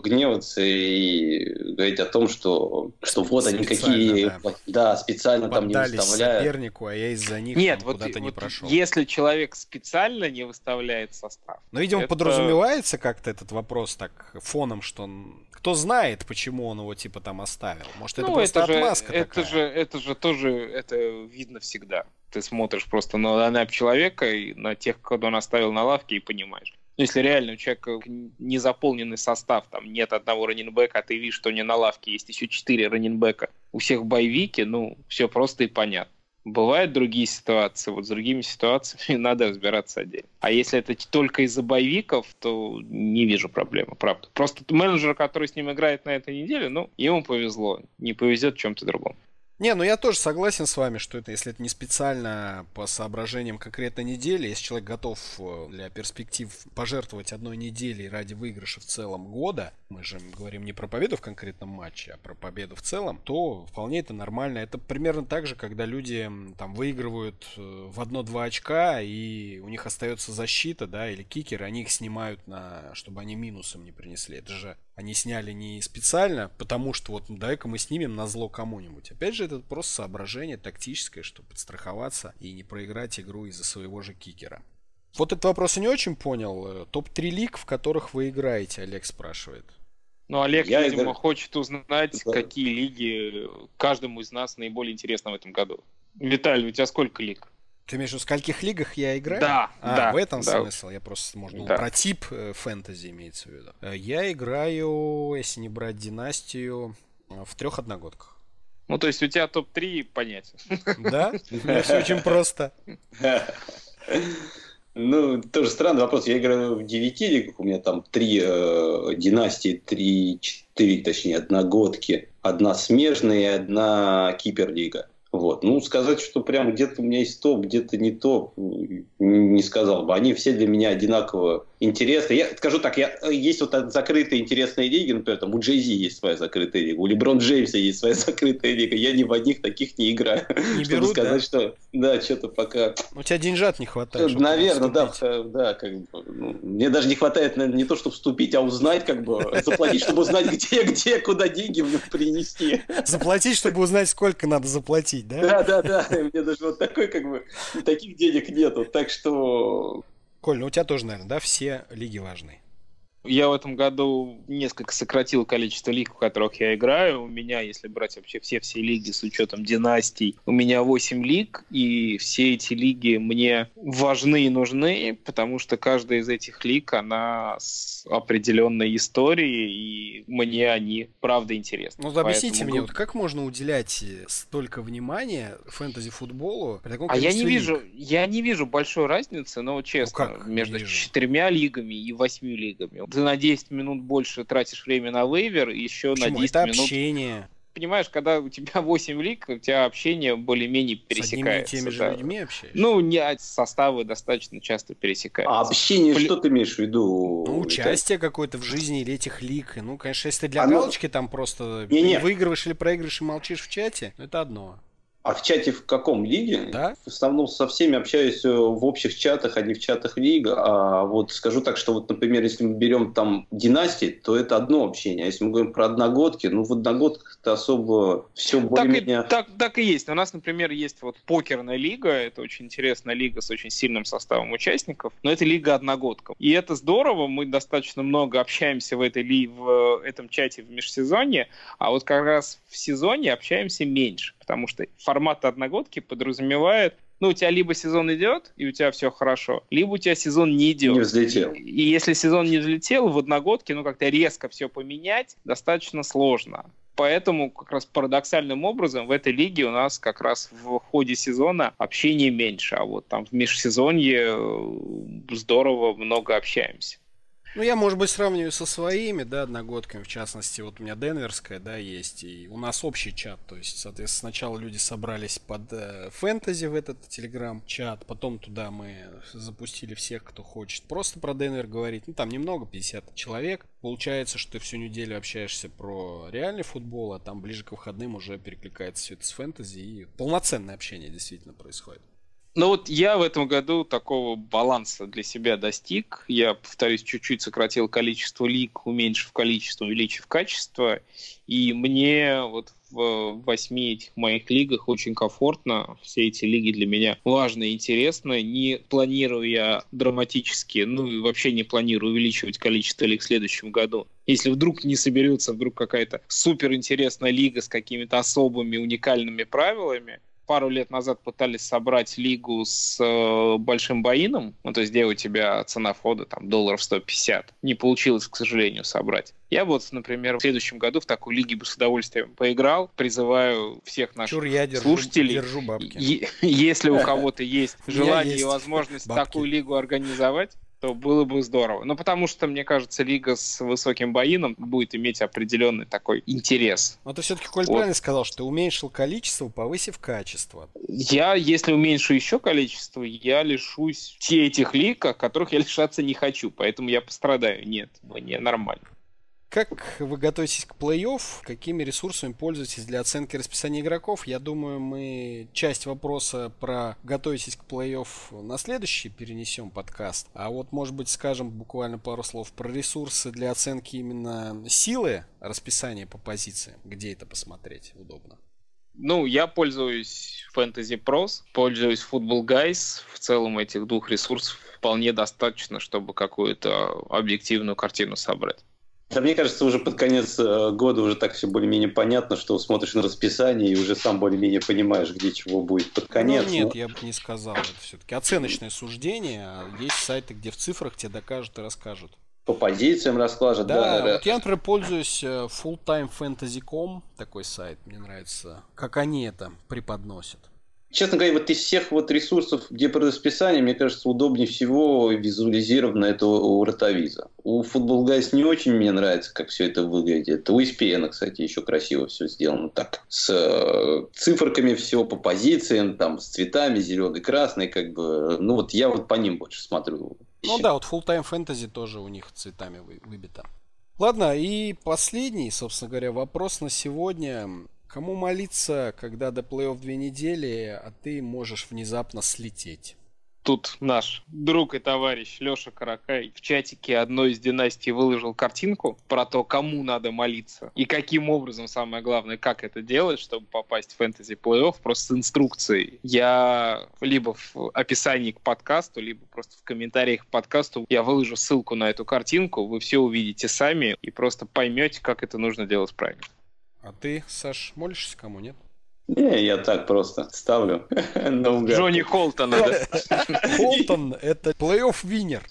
гневаться и говорить о том том, что вот они какие... Да, специально там не выставляют. Сопернику, а я из-за них куда-то не прошел. Если человек специально не выставляет состав... Ну, видимо, подразумевается как-то этот вопрос так фоном, что он... Кто знает, почему он его типа там оставил? Может, это просто отмазка такая? Это же тоже видно всегда. Ты смотришь просто на лайнап человека и на тех, кого он оставил на лавке, и понимаешь. Ну, если реально у человека незаполненный состав, там нет одного раннинбека, а ты видишь, что у него на лавке есть еще 4 раннинбека, у всех бойвики, ну, все просто и понятно. Бывают другие ситуации, вот с другими ситуациями надо разбираться отдельно. А если это только из-за бойвиков, то не вижу проблемы, правда. Просто менеджер, который с ним играет на этой неделе, ну, ему повезло, не повезет в чем-то другом. Не, ну я тоже согласен с вами, что это, если это не специально по соображениям конкретной недели, если человек готов для перспектив пожертвовать одной неделей ради выигрыша в целом года, мы же говорим не про победу в конкретном матче, а про победу в целом, то вполне это нормально. Это примерно так же, когда люди там выигрывают в 1-2 очка, и у них остается защита, да, или кикер, они их снимают, чтобы они минусом не принесли. Это же они сняли не специально, потому что вот дай-ка мы снимем назло кому-нибудь. Опять же, это просто соображение тактическое, чтобы подстраховаться и не проиграть игру из-за своего же кикера. Вот этот вопрос я не очень понял. Топ-3 лиг, в которых вы играете, Олег спрашивает. Ну, Олег, видимо, хочет узнать, какие лиги каждому из нас наиболее интересны в этом году. Виталий, у тебя сколько лиг? Ты имеешь в виду, в скольких лигах я играю? Да. В этом смысл. Я просто, может, думал, про тип фэнтези имеется в виду. Я играю, если не брать династию, в 3 одногодках. Ну, то есть у тебя топ-3 понятен. Да? Все очень просто. Ну, тоже странный вопрос. Я играю в 9 лигах. У меня там 3 династии, 4, точнее, одногодки. Одна смежная и одна киперлига. Вот. Ну, сказать, что прям где-то у меня есть топ, где-то не топ, не сказал бы. Они все для меня одинаково интересны. Я скажу так, есть вот закрытые интересные лиги, например, там у Джей-Зи есть своя закрытая лига, у Леброн Джеймса есть своя закрытая лига. Я ни в одних таких не играю. Не чтобы берут, сказать, да? Что да, что-то пока... У тебя деньжат не хватает, чтобы наверное, да как бы, ну, мне даже не хватает, наверное, не то, чтобы вступить, а узнать, как бы, заплатить, чтобы узнать, где, куда деньги принести. Заплатить, чтобы узнать, сколько надо заплатить. Да. У меня даже вот такой, как бы, таких денег нету. Так что... Коль, ну у тебя тоже, наверное, да, все лиги важны? Я в этом году несколько сократил количество лиг, в которых я играю. У меня, если брать вообще все лиги с учетом династий, у меня 8 лиг, и все эти лиги мне важны и нужны, потому что каждая из этих лиг, она с определенной историей, и мне они правда интересны. Ну, объясните мне, вот как можно уделять столько внимания фэнтези-футболу при таком количестве лиг? Я не вижу большой разницы, но честно, между 4 лигами и 8 лигами. Ты на 10 минут больше тратишь время на вейвер, и еще на 10 минут... общение. Понимаешь, когда у тебя 8 лиг, у тебя общение более-менее пересекается. С одними и теми же людьми общаешься? Ну, составы достаточно часто пересекаются. А общение, что ты имеешь в виду? Ну, участие какое-то в жизни или этих лиг. Ну, конечно, если ты для галочки там просто выигрываешь или проигрываешь и молчишь в чате, это одно. А в чате в каком лиге? Да? В основном со всеми общаюсь в общих чатах, а не в чатах лиг. А вот скажу так, что вот, например, если мы берем там династии, то это одно общение. А если мы говорим про одногодки, ну в одногодках-то особо все более-менее... Так и есть. У нас, например, есть вот покерная лига. Это очень интересная лига с очень сильным составом участников. Но это лига одногодков. И это здорово. Мы достаточно много общаемся в этом чате в межсезонье. А вот как раз в сезоне общаемся меньше. Потому что формат одногодки подразумевает, у тебя либо сезон идет, и у тебя все хорошо, либо у тебя сезон не идет. Не взлетел. И если сезон не взлетел, в одногодке, как-то резко все поменять достаточно сложно. Поэтому как раз парадоксальным образом в этой лиге у нас как раз в ходе сезона общения меньше, а вот там в межсезонье здорово много общаемся. Я, может быть, сравниваю со своими, одногодками, в частности, вот у меня Денверская, есть, и у нас общий чат, то есть, соответственно, сначала люди собрались под фэнтези в этот телеграм-чат, потом туда мы запустили всех, кто хочет просто про Денвер говорить, там немного, 50 человек, получается, что ты всю неделю общаешься про реальный футбол, а там ближе к выходным уже перекликается все это с фэнтези, и полноценное общение действительно происходит. Я в этом году такого баланса для себя достиг. Я, повторюсь, чуть-чуть сократил количество лиг, уменьшив количество, увеличив качество. И мне в 8 этих моих лигах очень комфортно. Все эти лиги для меня важны и интересны. Не планирую я драматически, и вообще не планирую увеличивать количество лиг в следующем году. Если вдруг не соберется, вдруг какая-то суперинтересная лига с какими-то особыми уникальными правилами. Пару лет назад пытались собрать лигу с большим бей-ином, то есть где у тебя цена входа $150. Не получилось, к сожалению, собрать. Я например, в следующем году в такой лиге бы с удовольствием поиграл. Призываю всех наших слушателей. Держу бабки. Если у кого-то есть желание и возможность такую лигу организовать, то было бы здорово. Потому что, мне кажется, лига с высоким бей-ином будет иметь определенный такой интерес. Но ты все-таки, Коль, правильно сказал, что ты уменьшил количество, повысив качество. Если уменьшу еще количество, я лишусь этих лиг, которых я лишаться не хочу. Поэтому я пострадаю. Нет, мне нормально. Как вы готовитесь к плей-офф? Какими ресурсами пользуетесь для оценки расписания игроков? Я думаю, мы часть вопроса про «готовитесь к плей-офф» на следующий перенесем подкаст. А может быть, скажем буквально пару слов про ресурсы для оценки именно силы расписания по позициям. Где это посмотреть удобно? Я пользуюсь Fantasy Pros, пользуюсь Football Guys. В целом этих двух ресурсов вполне достаточно, чтобы какую-то объективную картину собрать. Да, мне кажется, уже под конец года уже так все более-менее понятно, что смотришь на расписание и уже сам более-менее понимаешь, где чего будет под конец. Я бы не сказал. Это все-таки оценочное суждение. А есть сайты, где в цифрах тебе докажут и расскажут. По позициям расскажут. Я, например, пользуюсь fulltimefantasy.com, такой сайт. Мне нравится, как они это преподносят. Честно говоря, из всех ресурсов, где про расписание, мне кажется, удобнее всего визуализировано это у Ротавиза. У Football Guys не очень мне нравится, как все это выглядит. У ESPN, кстати, еще красиво все сделано так. С циферками все по позициям, с цветами, зеленый, красный, я по ним больше смотрю. Full Time Fantasy тоже у них цветами выбито. Ладно, и последний, собственно говоря, вопрос на сегодня. Кому молиться, когда до плей-офф 2 недели, а ты можешь внезапно слететь? тут наш друг и товарищ Леша Каракай в чатике одной из династий выложил картинку про то, кому надо молиться и каким образом, самое главное, как это делать, чтобы попасть в фэнтези-плей-офф, просто с инструкцией. Я либо в описании к подкасту, либо просто в комментариях к подкасту я выложу ссылку на эту картинку, вы все увидите сами и просто поймете, как это нужно делать правильно. А ты, Саш, молишься кому, нет? Не, я так просто ставлю наугад. Джонни Холтон, да? Холтон — это плей-офф-винер.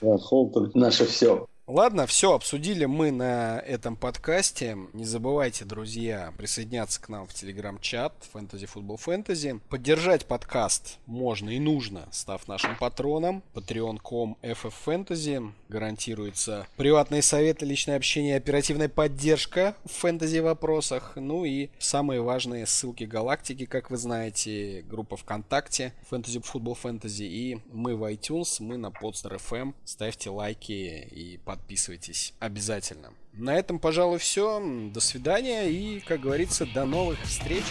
Холтон — наше все. Ладно, все, обсудили мы на этом подкасте. Не забывайте, друзья, присоединяться к нам в телеграм-чат Fantasy Football Fantasy. Поддержать подкаст можно и нужно, став нашим патроном. patreon.com/fffantasy. Гарантируется приватные советы, личное общение, оперативная поддержка в фэнтези-вопросах. Ну и самые важные ссылки галактики, как вы знаете, группа ВКонтакте Fantasy Football Fantasy. И мы в iTunes, мы на Podster.fm. Ставьте лайки и подписывайтесь обязательно. На этом, пожалуй, все. До свидания и, как говорится, до новых встреч.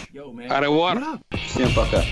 Аревуар. Всем пока.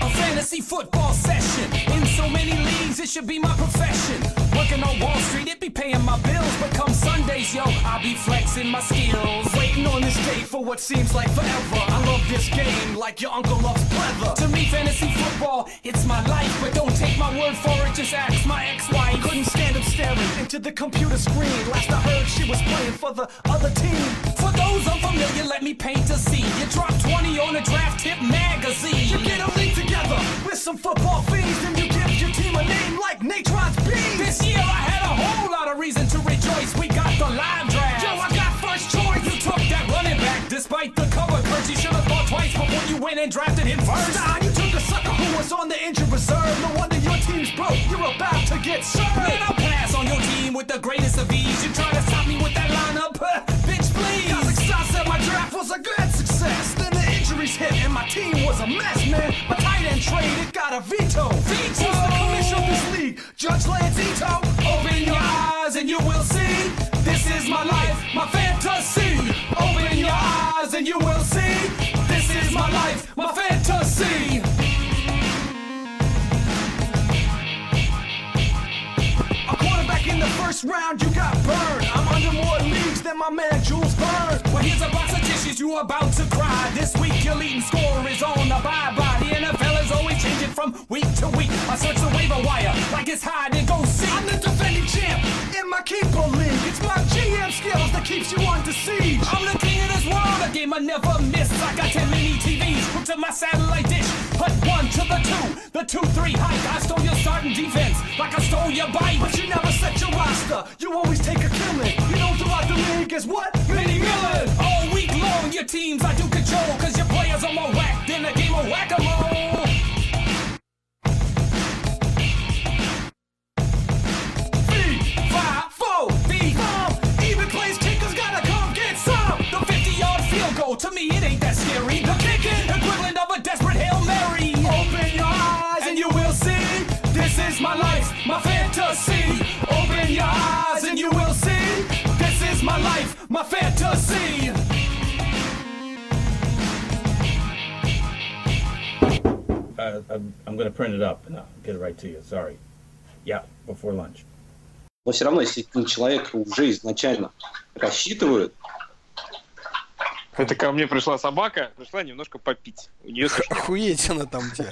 Last I heard she was playing for the other team. For those unfamiliar, let me paint a scene. You drop 20 on a draft tip magazine. You get a league together with some football fiends, and you give your team a name like Natron's Beans. This year I had a whole lot of reason to rejoice. We got the live draft. Yo, I got first choice. You took that running back despite the cover curse. You should have thought twice before you went and drafted him first. Nah, you took a sucker who was on the injured reserve. No wonder your team's broke. You're about to get served. Man, I'll pass on your team with the greatest of ease. You try to stop me with that lineup, bitch, please. Alex said my draft was a good success. Then the injuries hit and my team was a mess, man. My tight end trade, it got a veto. Who's the commissioner of this league? Judge Lance Ito. Open your eyes and you will see. This is my life, my fantasy. Open your eyes and you will see. This is my life, my fantasy. In the first round, you got burned. I'm under more leagues than my man Jules Verne. Well, here's a box of tissues, you about to cry. This week, your leading scorer is on a bye-bye. The NFL is always changing from week to week. I search the waiver wire like it's hide and go seek. I'm the defending champ in my keeper league. It's my GM skills that keeps you on the siege. I'm the king of this world, a game I never miss. I got 10 mini TVs hooked to my satellite dish. Put 1 to the 2, the 2-3 hike. I stole your starting defense like I stole your bike. But you never said your roster, you always take a killing. You know throughout the league is what? Mini Millen. All week long your teams I do control, cause your players are more whack than a game of whack-a-mole. V5-4-V-5. Even plays kickers gotta come get some. The 50-yard field goal, to me it ain't that scary. The kicking equivalent of a desperate Hail Mary. Open your eyes and you will see. This is my life, my fantasy. Open your eyes and you will see. This is my life, my fantasy. I'm going to print it up and I'll get it right to you. Sorry. Yeah, before lunch. Но все равно, если человек уже изначально рассчитывает. Это ко мне пришла собака, пришла немножко попить. У нее охуеть она там где.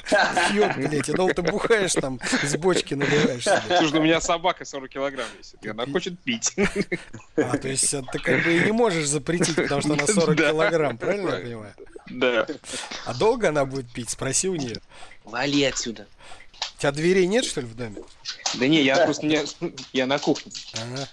Пьет, блядь. Я думал, ты бухаешь там, с бочки наливаешь себе. Слушай, у меня собака 40 килограмм весит, и она хочет пить. А, то есть ты как бы и не можешь запретить, потому что она 40 килограмм, правильно я понимаю? Да. А долго она будет пить? Спроси у нее. Вали отсюда. У тебя дверей нет, что ли, в доме? Да не, я просто я на кухне. Ага.